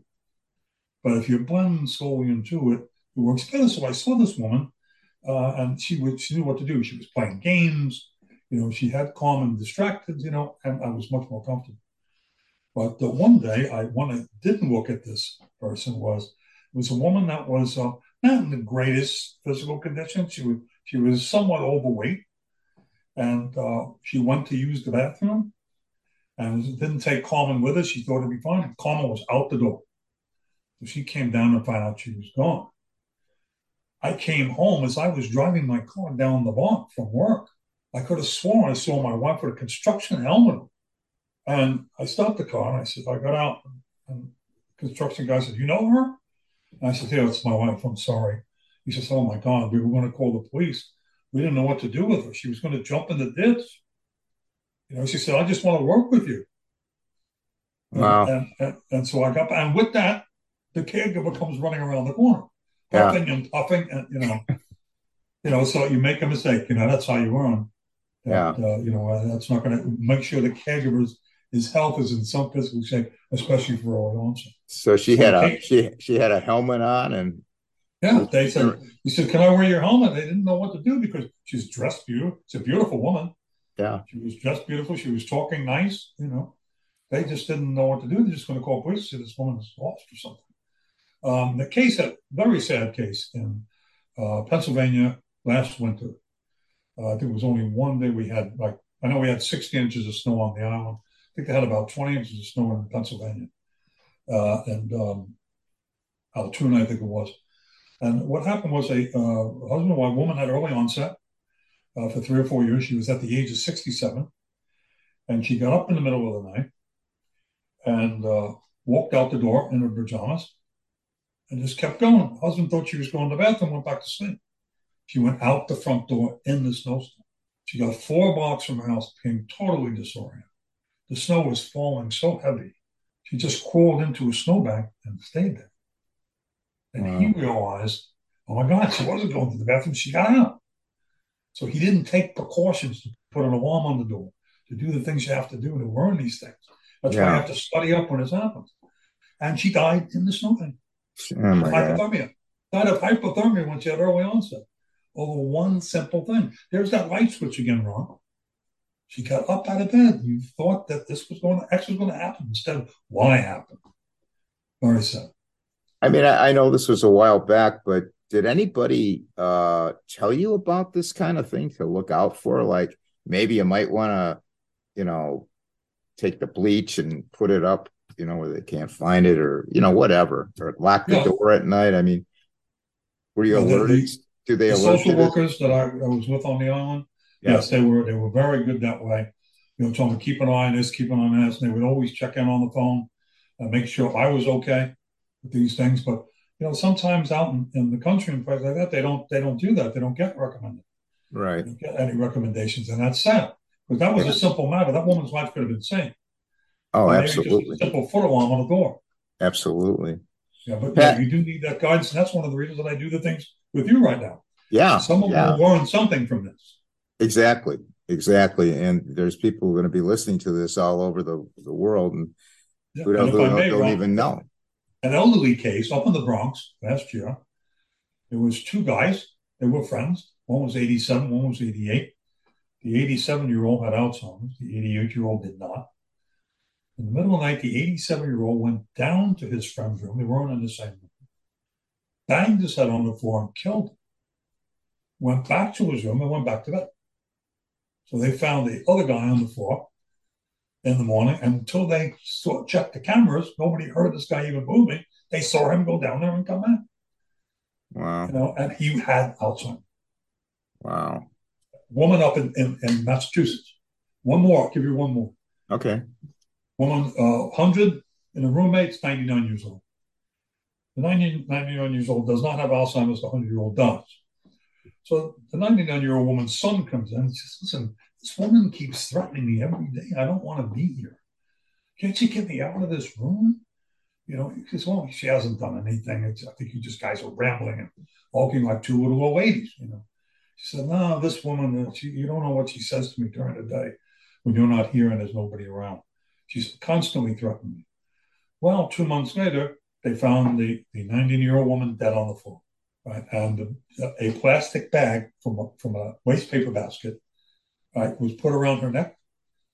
But if you blend slowly into it, it works better. So I saw this woman, uh, and she would she knew what to do. She was playing games, you know. She had calm and distracted, you know, and I was much more comfortable. But the one day I when I didn't look at this person was it was a woman that was uh, not in the greatest physical condition. She was she was somewhat overweight. And uh, she went to use the bathroom and didn't take Carmen with her. She thought it'd be fine. And Carmen was out the door. So she came down and found out she was gone. I came home as I was driving my car down the block from work. I could have sworn I saw my wife with a construction helmet on. And I stopped the car and I said, I got out. And the construction guy said, you know her? And I said, yeah, it's my wife. I'm sorry. He says, oh my God, we were going to call the police. We didn't know what to do with her. She was going to jump in the ditch. You know, she said, I just want to work with you. Wow. And, and, and so I got, and with that, the caregiver comes running around the corner, yeah. huffing and puffing, and, you know, you know, so you make a mistake, you know, that's how you learn. That, yeah. Uh, you know, that's not going to make sure the caregiver is his health is in some physical shape, especially for early onset. So she so had a she she had a helmet on, and yeah, they said, he said, "Can I wear your helmet?" They didn't know what to do because she's dressed beautiful. It's a beautiful woman. Yeah, she was dressed beautiful. She was talking nice. You know, they just didn't know what to do. They're just going to call police and say this woman is lost or something. Um, the case, a very sad case in uh, Pennsylvania last winter. Uh, I think it was only one day we had, like, I know we had sixty inches of snow on the island. I think they had about twenty inches of snow in Pennsylvania. Uh, and um, Altoona, I think it was. And what happened was a uh, husband and wife woman had early onset uh, for three or four years. She was at the age of sixty-seven. And she got up in the middle of the night and uh, walked out the door in her pajamas and just kept going. Husband thought she was going to the bathroom, went back to sleep. She went out the front door in the snowstorm. She got four blocks from her house, became totally disoriented. The snow was falling so heavy. She just crawled into a snowbank and stayed there. And wow. He realized, oh my God, she wasn't going to the bathroom. She got out. So he didn't take precautions to put an alarm on the door, to do the things you have to do to learn these things. That's yeah. why you have to study up when this happens. And she died in the snowbank. Oh my hypothermia. God. Died of hypothermia when she had early onset. Over one simple thing. There's that light switch again, Ron. She got up out of bed. You thought that this was going to, X was going to happen. Instead, Y happened. Very sad. I mean, I, I know this was a while back, but did anybody uh, tell you about this kind of thing to look out for? Like, maybe you might want to, you know, take the bleach and put it up, you know, where they can't find it, or, you know, whatever, or lock the yeah. door at night. I mean, were you well, alerted? They, Do they the social workers that I, I was with on the island, yeah. yes, they were they were very good that way. You know, told me keep an eye on this, keep an eye on this, and they would always check in on the phone and make sure I was okay with these things. But you know, sometimes out in, in the country and places like that, they don't they don't do that. They don't get recommended, right? They don't get any recommendations, and that's sad because that was yeah. a simple matter. That woman's life could have been saved. Oh, and absolutely. Just a simple foot alarm on the door. Absolutely. Yeah, but Pat- yeah, you do need that guidance, and that's one of the reasons that I do the things with you right now. Yeah. Someone yeah. will learn something from this. Exactly. Exactly. And there's people who are going to be listening to this all over the, the world and yeah. who don't, and don't, may, don't Ron, even know. An elderly case up in the Bronx last year, there was two guys. They were friends. One was eighty-seven, one was eighty-eight. The eighty-seven-year-old had Alzheimer's. The eighty-eight-year-old did not. In the middle of the night, the eighty-seven-year-old went down to his friend's room. They weren't in the same room. Banged his head on the floor and killed him. Went back to his room and went back to bed. So they found the other guy on the floor in the morning. And until they saw, checked the cameras, nobody heard this guy even moving. They saw him go down there and come back. Wow. You know, and he had Alzheimer's. Wow. Woman up in, in, in Massachusetts. One more. I'll give you one more. Okay. Woman, uh, one hundred, and a roommate's ninety-nine years old. The ninety-nine years old does not have Alzheimer's, the one hundred-year-old does. So the ninety-nine-year-old woman's son comes in and says, listen, this woman keeps threatening me every day. I don't want to be here. Can't she get me out of this room? You know, because, well, she hasn't done anything. It's, I think you just guys are rambling and walking like two little old ladies, you know. She said, no, this woman, she, you don't know what she says to me during the day when you're not here and there's nobody around. She's constantly threatening me. Well, two months later, they found the, the nineteen-year-old woman dead on the floor, right? And a, a plastic bag from a, from a waste paper basket, right, was put around her neck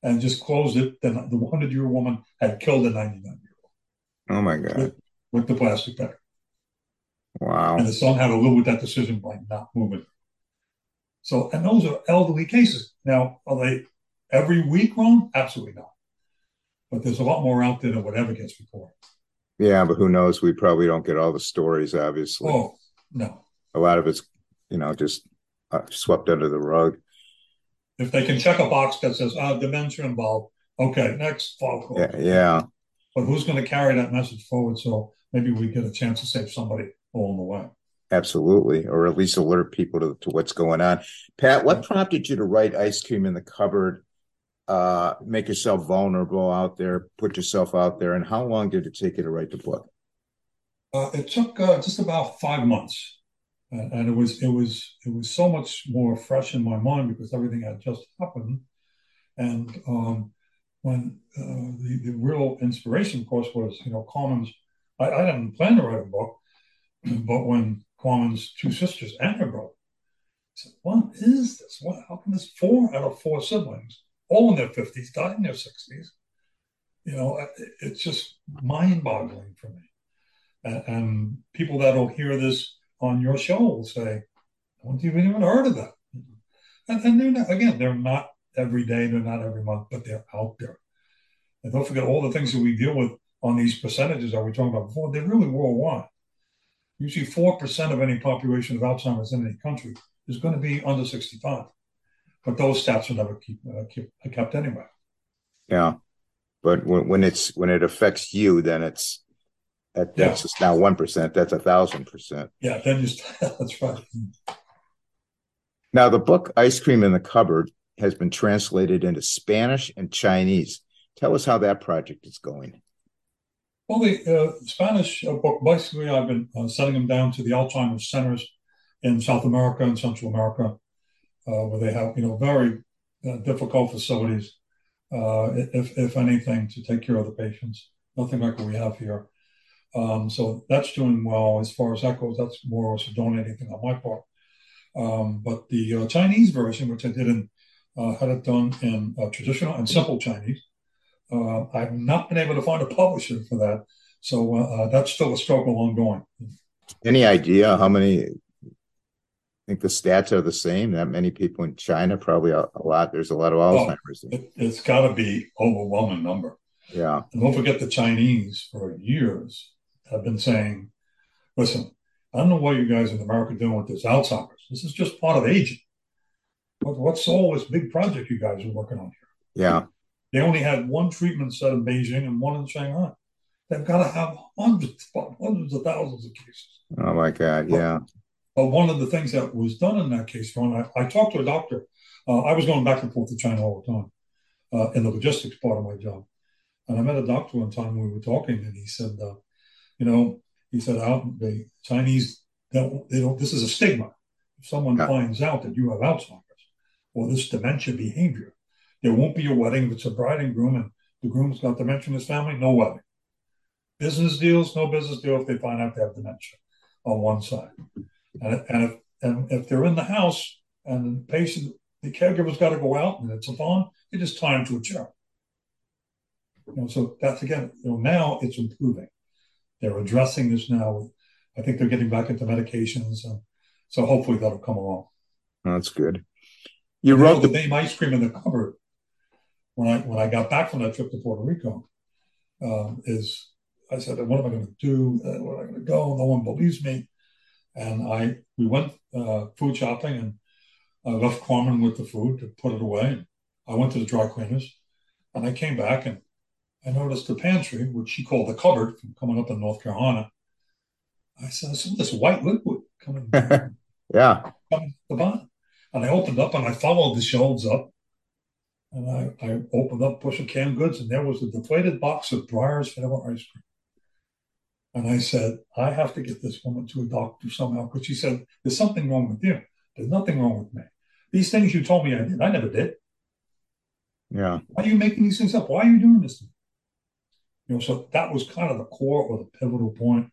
and just closed it. Then the one hundred-year-old woman had killed the ninety-nine-year-old. Oh, my God. With, with the plastic bag. Wow. And the son had to live with that decision by not moving. So, and those are elderly cases. Now, are they every week wrong? Absolutely not. But there's a lot more out there than whatever gets reported. Yeah, but who knows? We probably don't get all the stories, obviously. Oh, no. A lot of it's, you know, just uh, swept under the rug. If they can check a box that says, ah, dementia involved. Okay, next phone call. Yeah, yeah. But who's going to carry that message forward? So maybe we get a chance to save somebody along the way. Absolutely. Or at least alert people to, to what's going on. Pat, what prompted you to write Ice Cream in the Cupboard? Uh, make yourself vulnerable out there, put yourself out there. And how long did it take you to write the book? Uh, it took uh, just about five months, uh, and it was it was it was so much more fresh in my mind because everything had just happened, and um, when uh, the, the real inspiration, of course, was, you know, Carmen's, I, I didn't plan to write a book, but when Carmen's two sisters and her brother said, what is this? What, how can this four out of four siblings, all in their fifties, died in their sixties? You know, it, it's just mind-boggling for me. And, and people that will hear this on your show will say, I don't even even heard of that. And, and they're not, again, they're not every day, they're not every month, but they're out there. And don't forget all the things that we deal with on these percentages that we talked about before, they're really worldwide. Usually four percent of any population of Alzheimer's in any country is going to be under sixty-five. But those stats are never keep, uh, keep, kept anyway. Yeah. But when, when it's when it affects you, then it's, that, that's yeah. just not one percent, that's one thousand percent. Yeah, then you, that's right. Now, the book Ice Cream in the Cupboard has been translated into Spanish and Chinese. Tell us how that project is going. Well, the uh, Spanish book, basically, I've been uh, sending them down to the Alzheimer's centers in South America and Central America, uh, where they have, you know, very uh, difficult facilities, uh, if, if anything, to take care of the patients. Nothing like what we have here. Um, so that's doing well as far as that goes. That's more or less don't anything on my part. Um, but the uh, Chinese version, which I did in, uh, had it done in uh, traditional and simple Chinese, uh, I've not been able to find a publisher for that. So uh, that's still a struggle ongoing. Any idea how many, I think the stats are the same, that many people in China, probably a, a lot, there's a lot of Alzheimer's. Well, it, it's got to be overwhelming number. Yeah. And don't forget the Chinese for years have been saying, listen, I don't know what you guys in America are doing with this Alzheimer's. This is just part of aging. What, what's all this big project you guys are working on here? Yeah. They only had one treatment set in Beijing and one in Shanghai. They've got to have hundreds, hundreds of thousands of cases. Oh, my God, yeah. But, but one of the things that was done in that case, Ron, I, I talked to a doctor. Uh, I was going back and forth to China all the time uh, in the logistics part of my job. And I met a doctor one time when we were talking, and he said, uh, you know, He said, oh, the Chinese, don't, they don't, this is a stigma. If someone yeah. finds out that you have Alzheimer's or this dementia behavior, there won't be a wedding. If it's a bride and groom and the groom's got dementia in his family, no wedding. Business deals, no business deal if they find out they have dementia on one side. And, and, if, and if they're in the house and the patient, the caregiver's got to go out and it's a phone, they just tie him to a chair. You know, so that's, again, you know, now it's improving. They're addressing this now. I think they're getting back into medications. And so hopefully that'll come along. That's good. You wrote the name Ice Cream in the Cupboard. When I when I got back from that trip to Puerto Rico, uh, is I said, what am I going to do? Uh, where am I going to go? No one believes me. And I we went uh, food shopping, and I left Carmen with the food to put it away. I went to the dry cleaners, and I came back, and I noticed the pantry, which she called the cupboard, from coming up in North Carolina. I said, some of this white liquid coming down. yeah. Coming the bottom. And I opened up and I followed the shelves up. And I, I opened up a bushel of canned goods, and there was a deflated box of Breyer's vanilla ice cream. And I said, I have to get this woman to a doctor somehow, because she said, there's something wrong with you. There's nothing wrong with me. These things you told me I did, I never did. Yeah. Why are you making these things up? Why are you doing this? You know, so that was kind of the core or the pivotal point.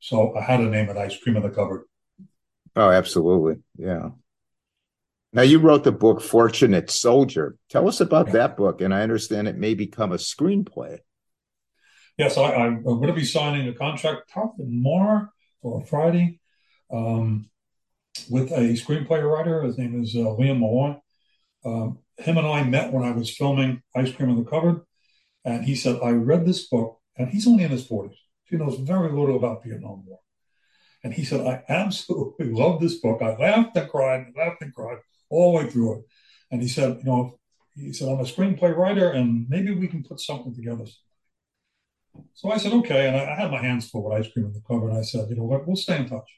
So I had to name it Ice Cream in the Cupboard. Oh, absolutely. Yeah. Now, you wrote the book Fortunate Soldier. Tell us about yeah. that book. And I understand it may become a screenplay. Yes, I, I, I'm going to be signing a contract probably tomorrow or Friday um, with a screenplay writer. His name is uh, Liam Malone. Um, him and I met when I was filming Ice Cream in the Cupboard. And he said, I read this book, and he's only in his forties. He knows very little about Vietnam War. And he said, I absolutely love this book. I laughed and cried, laughed and cried all the way through it. And he said, you know, he said, I'm a screenplay writer, and maybe we can put something together. So I said, okay. And I, I had my hands full with Ice Cream in the Cupboard. And I said, you know what, we'll stay in touch.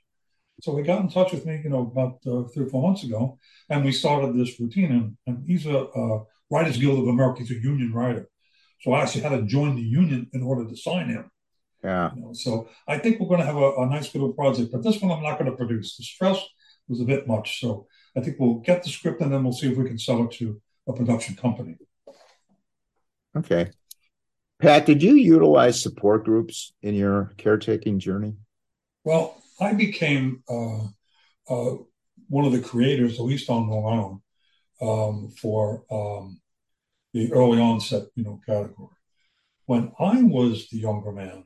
So he got in touch with me, you know, about uh, three or four months ago, and we started this routine. And, and he's a uh, Writers Guild of America. He's a union writer. So I actually had to join the union in order to sign him. Yeah. You know, so I think we're going to have a, a nice little project, but this one I'm not going to produce. The stress was a bit much. So I think we'll get the script, and then we'll see if we can sell it to a production company. Okay. Pat, did you utilize support groups in your caretaking journey? Well, I became uh, uh, one of the creators, at least on Malone, um, for um, the early onset, you know, category. When I was the younger man,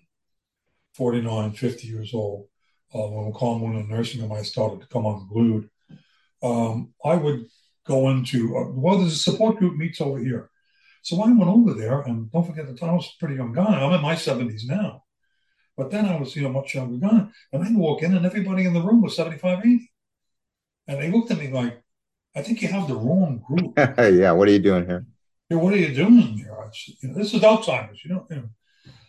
forty-nine, fifty years old, uh, when Carmen and nursing home, I started to come unglued. Um, I would go into, uh, well, there's a support group meets over here. So I went over there, and don't forget that I was a pretty young guy. I'm in my seventies now. But then I was, you know, much younger guy. And I'd walk in, and everybody in the room was seventy-five, eighty. And they looked at me like, I think you have the wrong group. Yeah, what are you doing here? Yeah, what are you doing here? I said, you know, this is Alzheimer's, you know. You know.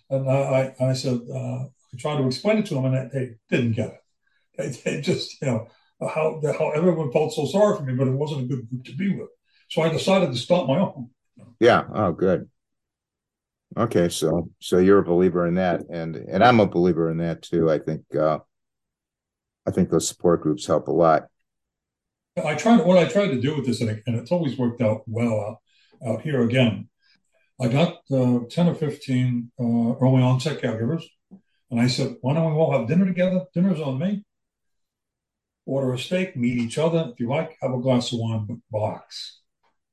And I, I, I said, uh, I tried to explain it to them, and they didn't get it. They, they just, you know, how, how everyone felt so sorry for me, but it wasn't a good group to be with. So I decided to start my own. Yeah. Oh, good. Okay. So, so you're a believer in that, and and I'm a believer in that too. I think, uh, I think those support groups help a lot. I tried what I tried to do with this, and, it, and it's always worked out well out, out here. Again, I got uh, ten or fifteen uh, early onset caregivers, and I said, "Why don't we all have dinner together? Dinner's on me. Order a steak, meet each other. If you like, have a glass of wine, but box.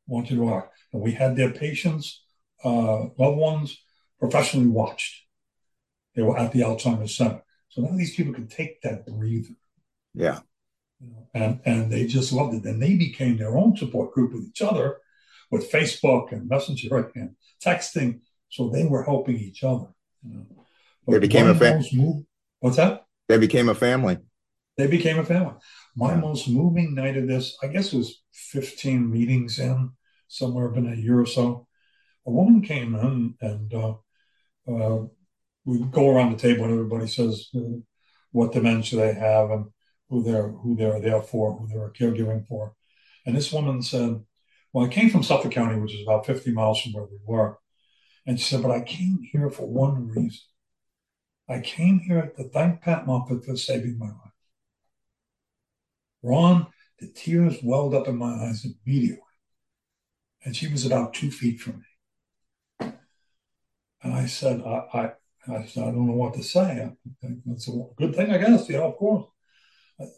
Want you to rock." And we had their patients, uh, loved ones, professionally watched. They were at the Alzheimer's Center. So now these people could take that breather. Yeah. You know, and, and they just loved it. And they became their own support group with each other, with Facebook and Messenger and texting. So they were helping each other. You know? They became a family. What's that? They became a family. They became a family. My yeah. most moving night of this, I guess it was fifteen meetings in, somewhere been a year or so. A woman came in, and uh, uh, we go around the table, and everybody says uh, what dementia they have and who they're who they're there for, who they're caregiving for. And this woman said, "Well, I came from Suffolk County, which is about fifty miles from where we were." And she said, "But I came here for one reason. I came here to thank Pat Moffitt for saving my life." Ron, the tears welled up in my eyes immediately. And she was about two feet from me. And I said, I I, I, said, I don't know what to say. That's a good thing, I guess. Yeah, of course.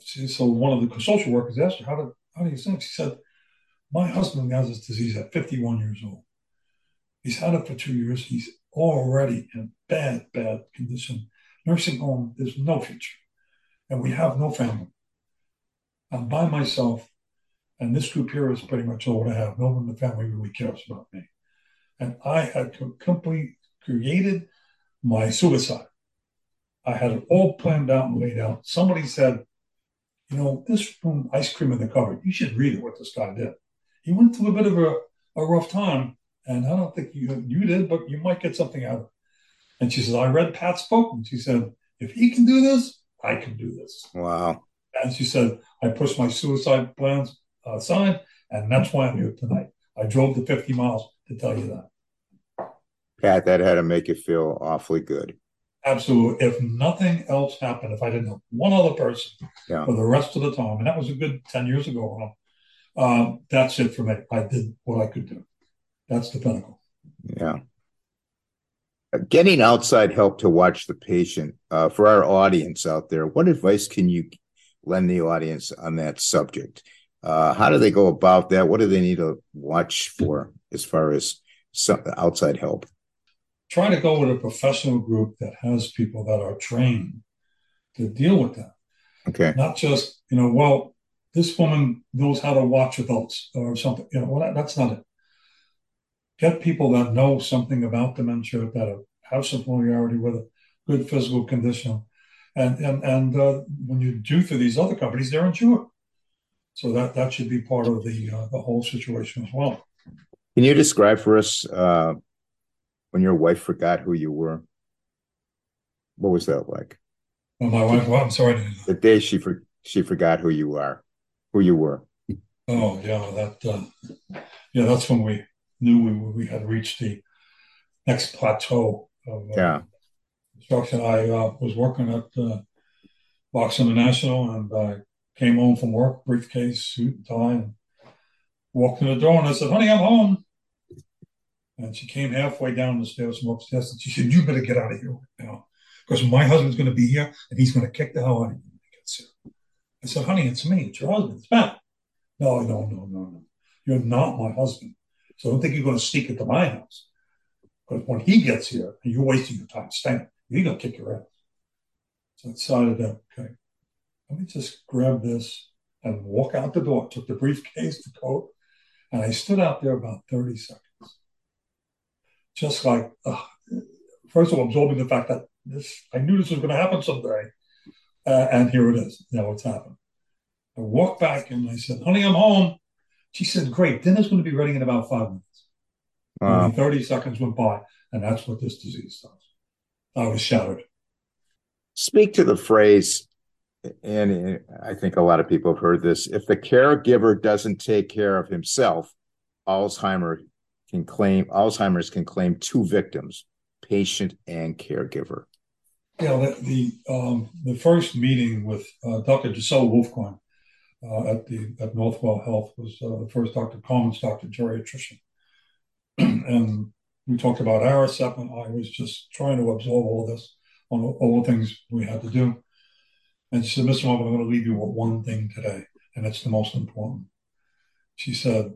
She, so one of the social workers asked her, how do, how do you think? She said, "My husband has this disease at fifty-one years old. He's had it for two years. He's already in bad, bad condition. Nursing home, there's no future. And we have no family. I'm by myself, and this group here is pretty much all I have. No one in the family really cares about me. And I had completely created my suicide. I had it all planned out and laid out. Somebody said, you know, this room, Ice Cream in the Cupboard, you should read it, what this guy did. He went through a bit of a, a rough time, and I don't think you, you did, but you might get something out of it." And she says, "I read Pat's book," and she said, "If he can do this, I can do this." Wow. And she said, "I pushed my suicide plans aside, and that's why I'm here tonight. I drove the fifty miles to tell you that." Pat, that had to make you feel awfully good. Absolutely. If nothing else happened, if I didn't have one other person yeah. for the rest of the time, and that was a good ten years ago, um, that's it for me. I did what I could do. That's the pinnacle. Yeah. Getting outside help to watch the patient. Uh, for our audience out there, what advice can you lend the audience on that subject? Uh, how do they go about that? What do they need to watch for as far as some outside help? Try to go with a professional group that has people that are trained to deal with that. Okay. Not just, you know, well, this woman knows how to watch adults or something. You know, well, that, that's not it. Get people that know something about dementia, that have some familiarity with it, good physical condition. And and, and uh, when you do for these other companies, they're insured. So that, that should be part of the uh, the whole situation as well. Can you describe for us uh, when your wife forgot who you were? What was that like? Well, my wife, well, I'm sorry. The day she for, she forgot who you are, who you were. Oh yeah, that uh, yeah, that's when we knew we we had reached the next plateau of uh, yeah. instruction. I uh, was working at uh, Vox International, and I came home from work, briefcase, suit, tie, and walked in the door, and I said, "Honey, I'm home." And she came halfway down the stairs from upstairs, and she said, "You better get out of here right now, because my husband's going to be here, and he's going to kick the hell out of you when he gets here." I said, "Honey, it's me. It's your husband. It's Matt." "No, no, no, no, no. You're not my husband. So don't think you're going to sneak into my house. Because when he gets here, and you're wasting your time staying, he's going to kick your ass." So I decided that, okay, let me just grab this and walk out the door. I took the briefcase, the coat, and I stood out there about thirty seconds. Just like, uh, first of all, absorbing the fact that this, I knew this was going to happen someday. Uh, and here it is. Now it's happened. I walked back and I said, "Honey, I'm home." She said, "Great. Dinner's going to be ready in about five minutes. Wow. And thirty seconds went by. And that's what this disease does. I was shattered. Speak to the phrase, and I think a lot of people have heard this, if the caregiver doesn't take care of himself, Alzheimer's can claim Alzheimer's can claim two victims, patient and caregiver. Yeah, the the, um, the first meeting with uh, Doctor Giselle Wolfkorn uh, at the at Northwell Health was uh, the first Doctor Carmen's Doctor Geriatrician, and we talked about A R I S E P, and I was just trying to absorb all of this on all the things we had to do. And she said, "Mister Moffitt, I'm going to leave you with one thing today, and it's the most important." She said,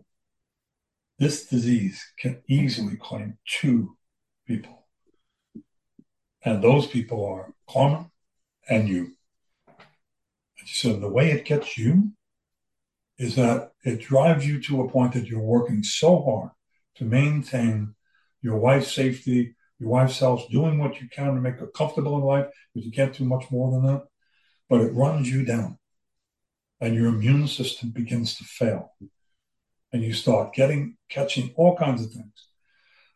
"This disease can easily claim two people. And those people are Carmen and you." And she said, "The way it gets you is that it drives you to a point that you're working so hard to maintain your wife's safety, your wife's health, doing what you can to make her comfortable in life, because you can't do much more than that. But it runs you down, and your immune system begins to fail. And you start getting, catching all kinds of things.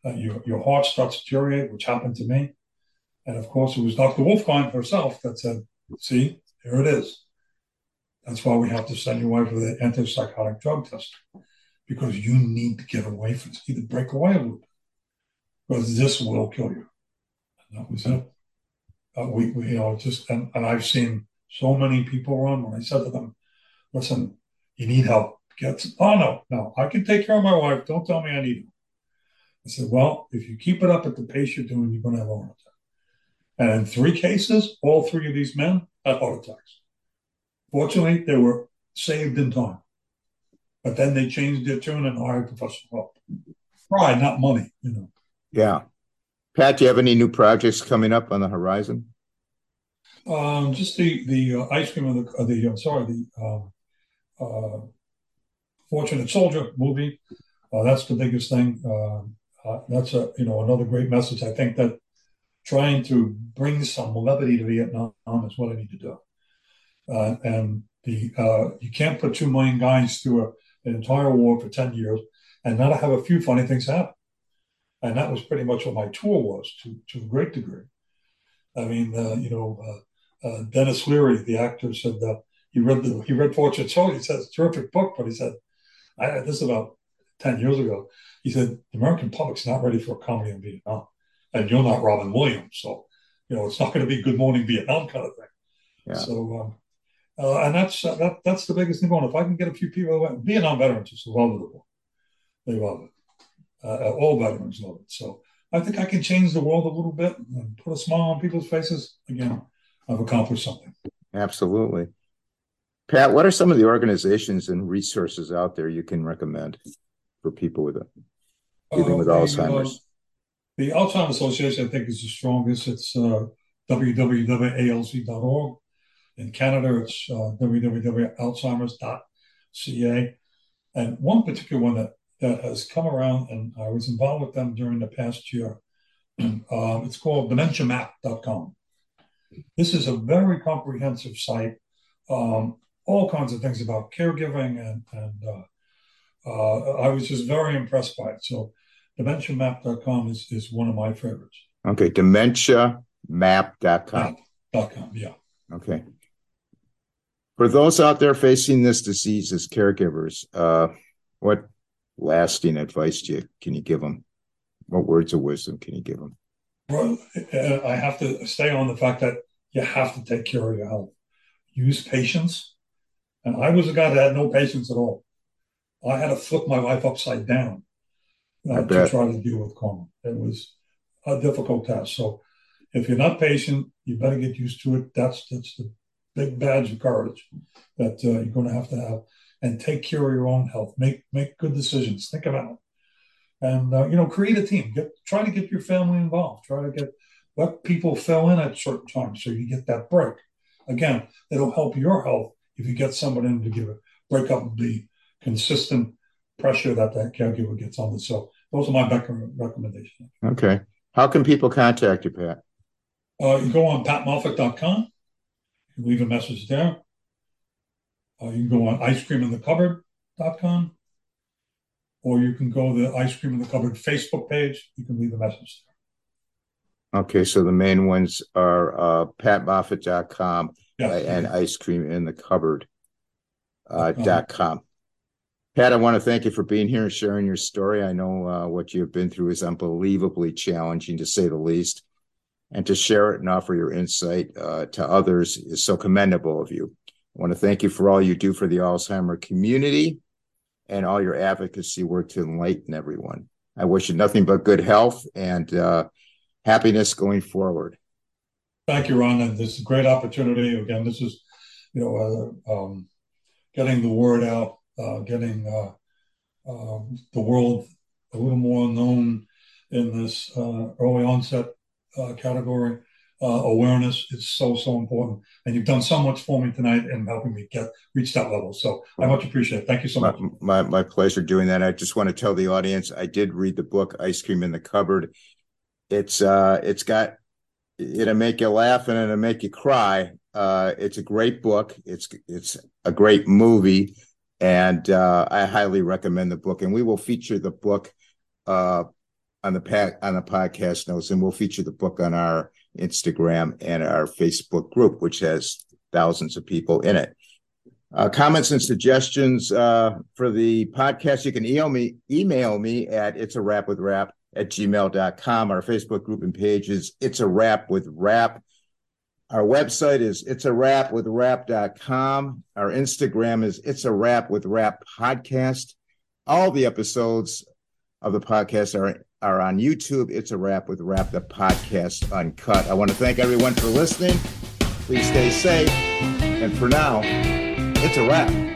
Uh, your, your heart starts to deteriorate," which happened to me. And of course, it was Doctor Wolfkind herself that said, "See, here it is. That's why we have to send you away for the antipsychotic drug test, because you need to get away from this, either break away a little bit, because this will kill you." And that was it. Uh, we, we, you know, just and, and I've seen so many people run when I said to them, "Listen, you need help. Gets, oh, no, no, I can take care of my wife. Don't tell me I need it." I said, "Well, if you keep it up at the pace you're doing, you're going to have a heart attack." And in three cases, all three of these men had heart attacks. Fortunately, they were saved in time. But then they changed their tune and hired professional help. Pride, not money, you know. Yeah. Pat, do you have any new projects coming up on the horizon? Um, just the the uh, ice cream of the, uh, the I'm sorry, the uh, uh, Fortunate Soldier movie. Uh, that's the biggest thing. Uh, uh, that's a you know another great message. I think that trying to bring some levity to Vietnam is what I need to do. Uh, and the uh, you can't put two million guys through a, an entire war for ten years and not have a few funny things happen. And that was pretty much what my tour was, to to a great degree. I mean, uh, you know, uh, uh, Dennis Leary, the actor, said that he read the he read Fortunate Soldier. He says, "Terrific book," but he said, I, this is about ten years ago. He said, "The American public's not ready for a comedy in Vietnam. And you're not Robin Williams. So, you know, it's not going to be Good Morning Vietnam kind of thing." Yeah. So, um, uh, and that's uh, that, that's the biggest thing going on. If I can get a few people, Vietnam veterans just love the war. They love it. Uh, all veterans love it. So I think I can change the world a little bit and put a smile on people's faces. Again, I've accomplished something. Absolutely. Pat, what are some of the organizations and resources out there you can recommend for people with a, dealing uh, with the, Alzheimer's? Uh, the Alzheimer's Association, I think, is the strongest. It's uh, w w w dot a l c dot org. In Canada, it's uh, w w w dot alzheimers dot c a. And one particular one that, that has come around, and I was involved with them during the past year, um, it's called Dementia Map dot com. This is a very comprehensive site. Um, all kinds of things about caregiving, and, and uh, uh, I was just very impressed by it. So Dementia Map dot com is, is one of my favorites. Okay, Dementia Map dot com. Map dot com, yeah. Okay. For those out there facing this disease as caregivers, uh, what lasting advice do you, can you give them? What words of wisdom can you give them? Well, I have to stay on the fact that you have to take care of your health. Use patience. And I was a guy that had no patience at all. I had to flip my life upside down uh, to try to deal with Carmen. It was a difficult task. So if you're not patient, you better get used to it. That's that's the big badge of courage that uh, you're going to have to have. And take care of your own health. Make make good decisions. Think about it. And, uh, you know, create a team. Get, try to get your family involved. Try to get what people fell in at certain times so you get that break. Again, it'll help your health if you get someone in to give a break up the consistent pressure that that caregiver gets on themselves. So those are my rec- recommendations. Okay. How can people contact you, Pat? Uh, you go on pat moffitt dot com. You leave a message there. Uh, you can go on ice cream in the cupboard dot com. Or you can go to the Ice Cream in the Cupboard Facebook page. You can leave a message there. Okay, so the main ones are uh, pat moffitt dot com yes, and ice cream in the cupboard dot com. Uh, Pat, I want to thank you for being here and sharing your story. I know uh, what you've been through is unbelievably challenging, to say the least. And to share it and offer your insight uh, to others is so commendable of you. I want to thank you for all you do for the Alzheimer community and all your advocacy work to enlighten everyone. I wish you nothing but good health and uh, happiness going forward. Thank you, Ron. And this is a great opportunity. Again, this is, you know, uh, um, getting the word out, uh, getting uh, uh, the world a little more known in this uh, early onset uh, category. Uh, awareness is so, so important. And you've done so much for me tonight in helping me get reach that level. So I much appreciate it. Thank you so much. My, my, my pleasure doing that. I just want to tell the audience, I did read the book, Ice Cream in the Cupboard. It's uh, It's got, it'll make you laugh and it'll make you cry. Uh, it's a great book. It's, it's a great movie. And uh, I highly recommend the book. And we will feature the book uh, on the pa- on the podcast notes, and we'll feature the book on our Instagram and our Facebook group, which has thousands of people in it. Uh, comments and suggestions uh, for the podcast, you can email me, email me at it's a wrap with rap at gmail dot com. Our Facebook group and page is It's a Wrap with Rap. Our website is it's a wrap with rap dot com. Our Instagram is It's a Wrap with Rap Podcast. All the episodes of the podcast are are on YouTube. It's a Wrap with Rap, the podcast uncut. I want to thank everyone for listening. Please stay safe. And for now, it's a wrap.